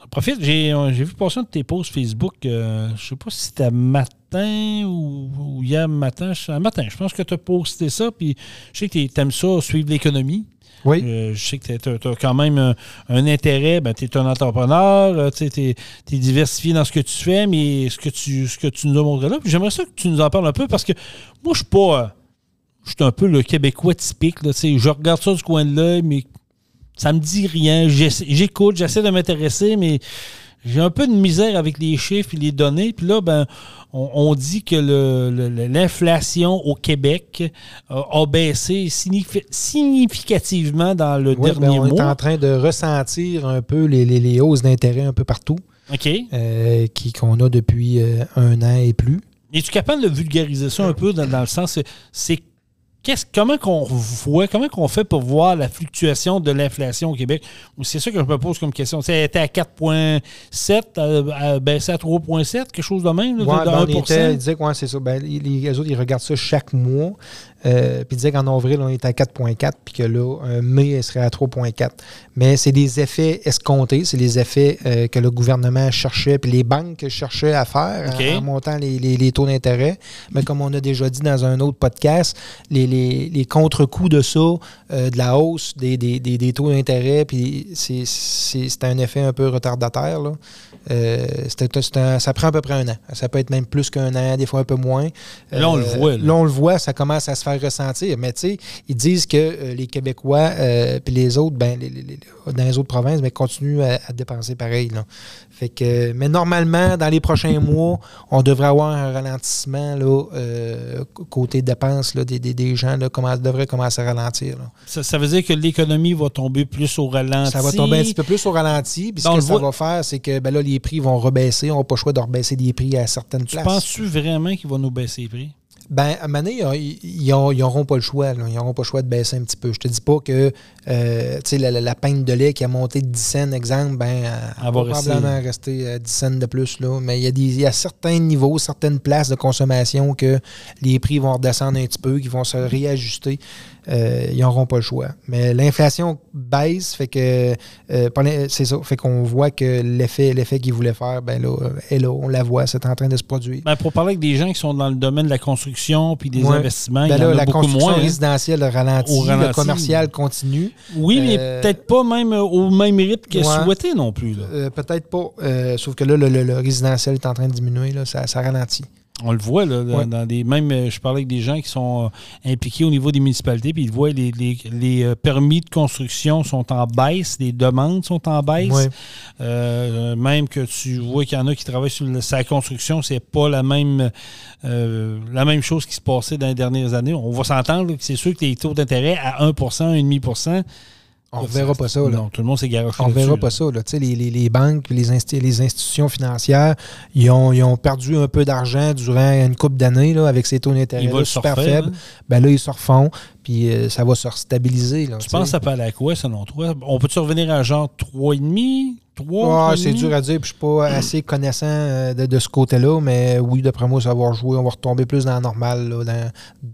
en profite, j'ai, j'ai vu passer une de tes posts Facebook, euh, je ne sais pas si c'était matin ou, ou hier matin. Je, matin, je pense que tu as posté ça, puis je sais que tu aimes ça, suivre l'économie. Oui. Euh, je sais que tu as quand même un, un intérêt, ben, tu es un entrepreneur, tu es diversifié dans ce que tu fais, mais ce que tu, ce que tu nous as montré là, puis j'aimerais ça que tu nous en parles un peu parce que moi, je suis pas. Je suis un peu le Québécois typique. Là, je regarde ça du coin de l'œil, mais ça me dit rien. J'essa- j'écoute, j'essaie de m'intéresser, mais J'ai un peu de misère avec les chiffres et les données. Puis là, ben, on, on dit que le, le, l'inflation au Québec a, a baissé signifi- significativement dans le oui, dernier ben, on mois. On est en train de ressentir un peu les, les, les hausses d'intérêt un peu partout okay. euh, qui, qu'on a depuis euh, un an et plus. Es-tu capable de vulgariser ça un peu dans, dans le sens, c'est, c'est qu'est-ce, comment qu'on voit, comment qu'on fait pour voir la fluctuation de l'inflation au Québec? C'est ça que je me pose comme question. Elle était à quatre virgule sept, baissée à trois virgule sept, quelque chose de même, là, ouais, de ben, un pour cent. Était, il disait que ouais, c'est ça. Ben, les autres, ils regardent ça chaque mois. Euh, puis ils disaient qu'en avril, on était à quatre virgule quatre, puis que là, en mai, elle serait à trois virgule quatre. Mais c'est des effets escomptés, c'est des effets euh, que le gouvernement cherchait, puis les banques cherchaient à faire okay. en, en montant les, les, les taux d'intérêt. Mais comme on a déjà dit dans un autre podcast, les, les, les contre-coups de ça, euh, de la hausse des, des, des, des taux d'intérêt, puis c'est, c'est, c'est un effet un peu retardataire, là. Euh, c'est, c'est un, ça prend à peu près un an. Ça peut être même plus qu'un an, des fois un peu moins. Euh, là, on le voit. Là. là, on le voit, ça commence à se faire ressentir. Mais tu sais, ils disent que euh, les Québécois euh, puis les autres, ben, les, les, les, dans les autres provinces, ben, continuent à, à dépenser pareil. Là. Fait que, euh, mais normalement, dans les prochains mois, on devrait avoir un ralentissement là, euh, côté dépenses là, des, des, des gens là, comment, devrait commencer à ralentir. Ça, ça veut dire que l'économie va tomber plus au ralenti? Ça va tomber un petit peu plus au ralenti. Puis ce que ça va faire, c'est que ben, là, les prix vont rebaisser. On n'a pas le choix de rebaisser les prix à certaines places. Tu penses-tu vraiment qu'ils vont nous baisser les prix? Bien, à un moment donné, ils n'auront pas le choix. Là. Ils n'auront pas le choix de baisser un petit peu. Je te dis pas que euh, la, la, la pinte de lait qui a monté de dix cents, exemple, ben, elle, elle va probablement rester à dix cents de plus. Là. Mais il y a des, y a certains niveaux, certaines places de consommation que les prix vont redescendre un petit peu, qu'ils vont se réajuster. Euh, ils n'auront pas le choix. Mais l'inflation baisse, fait que euh, c'est ça. Fait qu'on voit que l'effet, l'effet qu'ils voulaient faire, ben là, est là, on la voit, c'est en train de se produire. Ben, pour parler avec des gens qui sont dans le domaine de la construction puis des ouais. investissements, ben il y là, en a la beaucoup construction moins, résidentielle hein? ralentit, ralenti, le commercial continue. Oui, mais euh, peut-être pas même au même rythme que ouais, souhaité non plus. Là. Euh, peut-être pas. Euh, sauf que là, le, le, le résidentiel est en train de diminuer, là, ça, ça ralentit. On le voit, là, ouais. dans des, même je parlais avec des gens qui sont impliqués au niveau des municipalités, puis ils voient les, les, les permis de construction sont en baisse, les demandes sont en baisse. Ouais. Euh, même que tu vois qu'il y en a qui travaillent sur la construction, c'est pas la même, euh, la même chose qui se passait dans les dernières années. On va s'entendre que c'est sûr que les taux d'intérêt à un pour cent, un virgule cinq pour cent, on ne verra pas ça. Là. Non, tout le monde s'est garoché. On ne verra pas là. ça. Là. Les, les, les banques et les, insti- les institutions financières, ils ont, ils ont perdu un peu d'argent durant une couple d'années là, avec ces taux d'intérêt là, super refaire, faibles. Hein? Ben là, ils se refont, puis euh, ça va se restabiliser. Là, tu t'sais. penses que ça peut aller à quoi, selon toi? On peut-tu revenir à genre trois virgule cinq? trois, ouais, c'est dur à dire, puis je suis pas assez connaissant de, de ce côté-là, mais oui, d'après moi, ça va rejouer. On va retomber plus dans la normale, là, dans,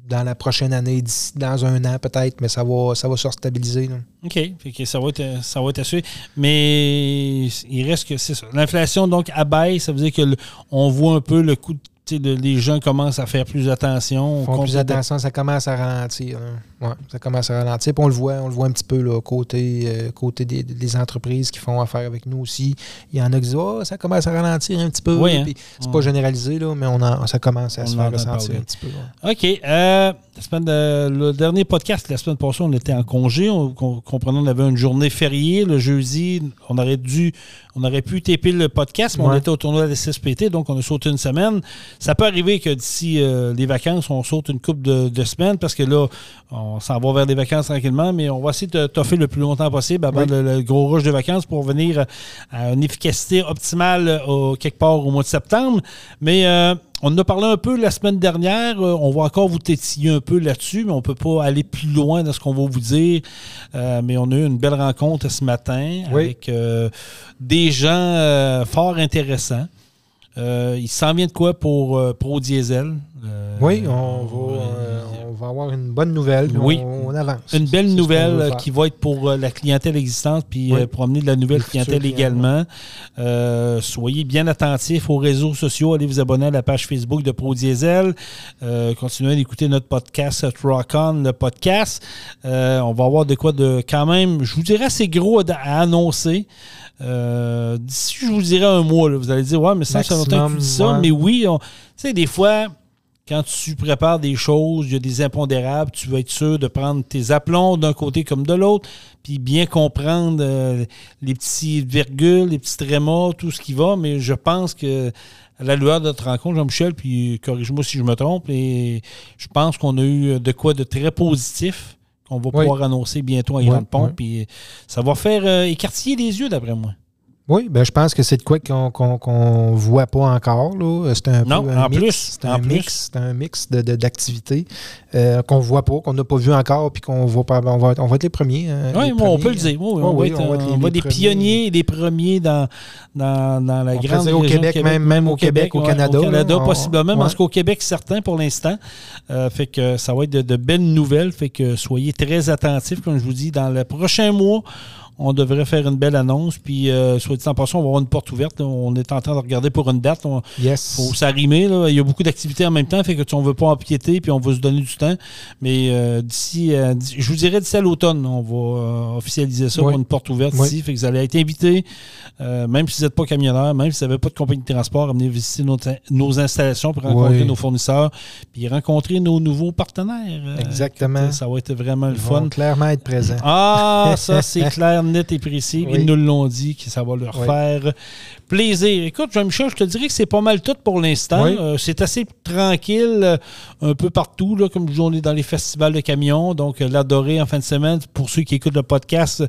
dans la prochaine année, d'ici, dans un an peut-être, mais ça va, ça va se stabiliser. Là. OK, fait que ça va être, ça va être assuré. Mais il reste que c'est ça. L'inflation, donc, abaisse, ça veut dire que le, on voit un peu le coût, tu sais, les gens commencent à faire plus attention. Ils font plus attention, de... ça commence à ralentir. Hein. Ouais, ça commence à ralentir. Puis on le voit, on le voit un petit peu là, côté, euh, côté des, des entreprises qui font affaire avec nous aussi. Il y en a qui disent oh, ça commence à ralentir un petit peu. Oui, hein? Puis, c'est ouais. pas généralisé, là, mais on en, ça commence à on se faire ressentir un petit peu. Là. OK. Euh, la semaine de, le dernier podcast, la semaine passée, on était en congé. On, on comprenait qu'on avait une journée fériée le jeudi. On aurait dû on aurait pu taper le podcast, mais ouais. on était au tournoi de la S S P T, donc on a sauté une semaine. Ça peut arriver que d'ici euh, les vacances, on saute une couple de, de semaines parce que là, on On s'en va vers des vacances tranquillement, mais on va essayer de toffer le plus longtemps possible avant oui. le, le gros rush de vacances pour venir à une efficacité optimale au, quelque part au mois de septembre. Mais euh, on en a parlé un peu la semaine dernière. On va encore vous tétiller un peu là-dessus, mais on ne peut pas aller plus loin dans ce qu'on va vous dire. Euh, mais on a eu une belle rencontre ce matin oui. avec euh, des gens euh, fort intéressants. Euh, il s'en vient de quoi pour euh, Pro Diesel? Euh, oui, on va, euh, on va avoir une bonne nouvelle. Oui. On, on avance. Une belle c'est nouvelle qui va être pour euh, la clientèle existante puis oui. euh, pour amener de la nouvelle le clientèle également. Euh, soyez bien attentifs aux réseaux sociaux. Allez vous abonner à la page Facebook de Pro Diesel. Euh, continuez d'écouter notre podcast Truck On, le podcast. Euh, on va avoir de quoi de quand même, je vous dirais, assez gros à, à annoncer. Euh, d'ici, je vous dirais un mois, là, vous allez dire, ouais, mais ça, ça longtemps que tu dis ça, ouais. mais oui, tu sais, des fois, Quand tu prépares des choses, il y a des impondérables, tu vas être sûr de prendre tes aplomb d'un côté comme de l'autre, puis bien comprendre euh, les petites virgules, les petits trémas, tout ce qui va. Mais je pense que à la lueur de notre rencontre, Jean-Michel, puis corrige-moi si je me trompe, et je pense qu'on a eu de quoi de très positif qu'on va oui. pouvoir annoncer bientôt à Grande oui, Pompe. Oui. Puis ça va faire euh, écartiller les yeux, d'après moi. Oui, ben je pense que c'est de quoi qu'on qu'on qu'on voit pas encore là. C'est un non, peu un en mix, plus, c'est un en mix, plus. c'est un mix de, de d'activités euh, qu'on voit pas, qu'on n'a pas vu encore, puis qu'on va pas, on va être, on va être les premiers. Hein, oui, les bon, premiers. On peut le dire. Oui, oh, on, oui, va être, on va être les, on va les des pionniers, et des premiers dans dans dans la on grande région au Québec, Québec, même même au Québec, au Canada, au Canada là, on, possiblement, ouais. parce qu'au Québec certain pour l'instant. Euh, fait que ça va être de, de belles nouvelles. Fait que soyez très attentifs, comme je vous dis, dans le prochain mois. On devrait faire une belle annonce. Puis, euh, soit dit en passant, on va avoir une porte ouverte. On est en train de regarder pour une date. On, yes. faut s'arrimer. Là. Il y a beaucoup d'activités en même temps. Fait que tu, on ne veut pas empiéter. Puis, on va se donner du temps. Mais euh, d'ici, euh, je vous dirais d'ici à l'automne, on va euh, officialiser ça oui. pour une porte ouverte oui. ici. Fait que vous allez être invités. Euh, même si vous n'êtes pas camionneur, même si vous n'avez pas de compagnie de transport, venez visiter nos, nos installations pour rencontrer oui. nos fournisseurs. Puis, rencontrer nos nouveaux partenaires. Exactement. Euh, ça va être vraiment le Ils fun. Vont clairement être présents. Ah, ça, c'est clair. Net et précis. Oui. Ils nous l'ont dit que ça va leur oui. faire plaisir. Écoute, Jean-Michel, je te dirais que c'est pas mal tout pour l'instant. Oui. Euh, c'est assez tranquille euh, un peu partout, là, comme on est dans les festivals de camions. Donc, euh, La Doré en fin de semaine, pour ceux qui écoutent le podcast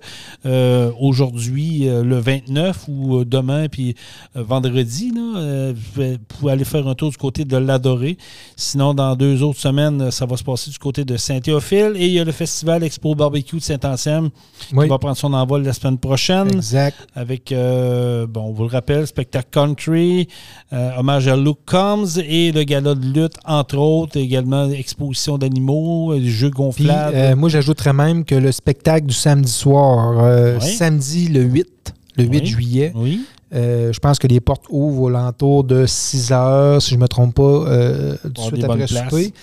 euh, aujourd'hui, euh, le vingt-neuf ou euh, demain, puis euh, vendredi, là, euh, vous pouvez aller faire un tour du côté de La Doré. Sinon, dans deux autres semaines, ça va se passer du côté de Saint-Théophile. Et il y a le festival Expo Barbecue de Saint-Anselme oui. qui va prendre son envol la semaine prochaine. Exact. Avec, euh, bon, on vous le rappelle, spectacle country, euh, hommage à Luke Combs et le gala de lutte, entre autres, également exposition d'animaux, jeux gonflables. Puis, euh, moi, j'ajouterais même que le spectacle du samedi soir, euh, oui. samedi le huit, le huit oui. juillet, oui. Euh, je pense que les portes ouvrent aux alentours de six heures, si je ne me trompe pas, euh, tout de suite après souper.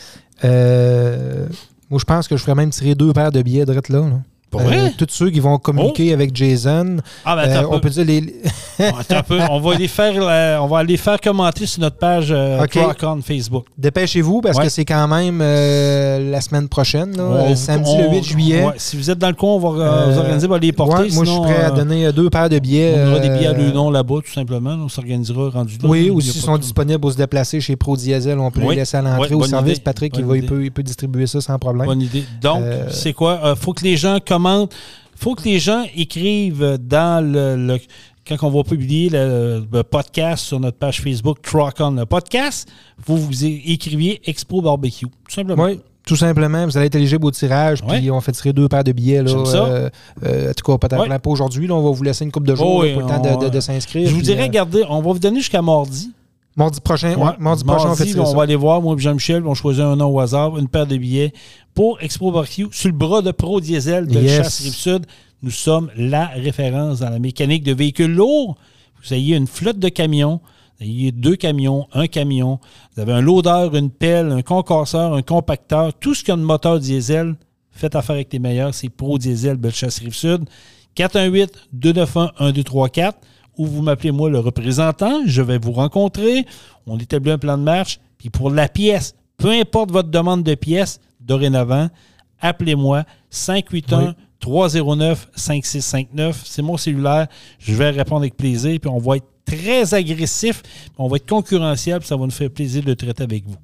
Euh, moi, je pense que je ferais même tirer deux paires de billets de là, là. Euh, tous ceux qui vont communiquer oh. avec Jason. Ah, ben, attends euh, un peu. On peut dire les. attends un peu. On va les faire, euh, on va les faire commenter sur notre page euh, okay. Truck On Facebook. Dépêchez-vous parce ouais. que c'est quand même euh, la semaine prochaine, là, ouais, le samedi on, le huit juillet. Ouais. Si vous êtes dans le coin, on va euh, vous organiser pour les porter. Ouais, sinon, moi, je suis prêt euh, à donner deux paires de billets. On aura euh, des billets à deux noms là-bas, tout simplement. On s'organisera rendu là. Oui, ou s'ils sont disponibles pour se déplacer chez Pro Diesel, on peut oui. les laisser à l'entrée ouais, au service. Idée. Patrick, il, va, il, peut, il peut distribuer ça sans problème. Bonne idée. Donc, euh, c'est quoi? Il faut que les gens commencent. Il faut que les gens écrivent dans le, le quand on va publier le, le podcast sur notre page Facebook Truck On le podcast, vous vous écriviez Expo Barbecue, tout simplement. Oui. Tout simplement, vous allez être éligible au tirage, ouais. puis on fait tirer deux paires de billets. Là, ça. Euh, euh, en tout cas, peut-être ouais. pas aujourd'hui. Là, on va vous laisser une couple de jours oh, là, pour on, le temps de, de, de s'inscrire. Je vous puis, dirais, euh, regardez, on va vous donner jusqu'à mardi. Mardi prochain, ouais, mardi, mardi prochain, on fait ça. On va aller voir, moi et Jean-Michel, on choisit un nom au hasard, une paire de billets pour Expo Barbecue sur le bras de Pro Diesel de yes. Chasse Rive-Sud. Nous sommes la référence dans la mécanique de véhicules lourds. Vous ayez une flotte de camions, vous ayez deux camions, un camion, vous avez un loader, une pelle, un concasseur, un compacteur, tout ce qui a de moteur diesel, faites affaire avec les meilleurs, c'est Pro Diesel de Chasse Rive-Sud. quatre un huit, deux neuf un, un deux trois quatre. Ou vous m'appelez moi le représentant, je vais vous rencontrer, on établit un plan de marche, puis pour la pièce, peu importe votre demande de pièce, dorénavant, appelez-moi cinq huit un, trois zéro neuf, cinq six cinq neuf, c'est mon cellulaire, je vais répondre avec plaisir, puis on va être très agressif, on va être concurrentiel, puis ça va nous faire plaisir de traiter avec vous.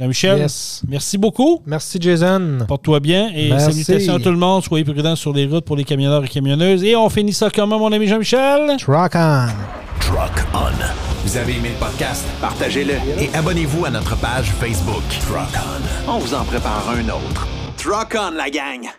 Jean-Michel, yes. merci beaucoup. Merci, Jason. Porte-toi bien et merci. Salutations à tout le monde. Soyez prudents sur les routes pour les camionneurs et camionneuses. Et on finit ça comment, mon ami Jean-Michel? Truck On. Truck On. Vous avez aimé le podcast? Partagez-le et abonnez-vous à notre page Facebook. Truck On. On vous en prépare un autre. Truck On, la gang!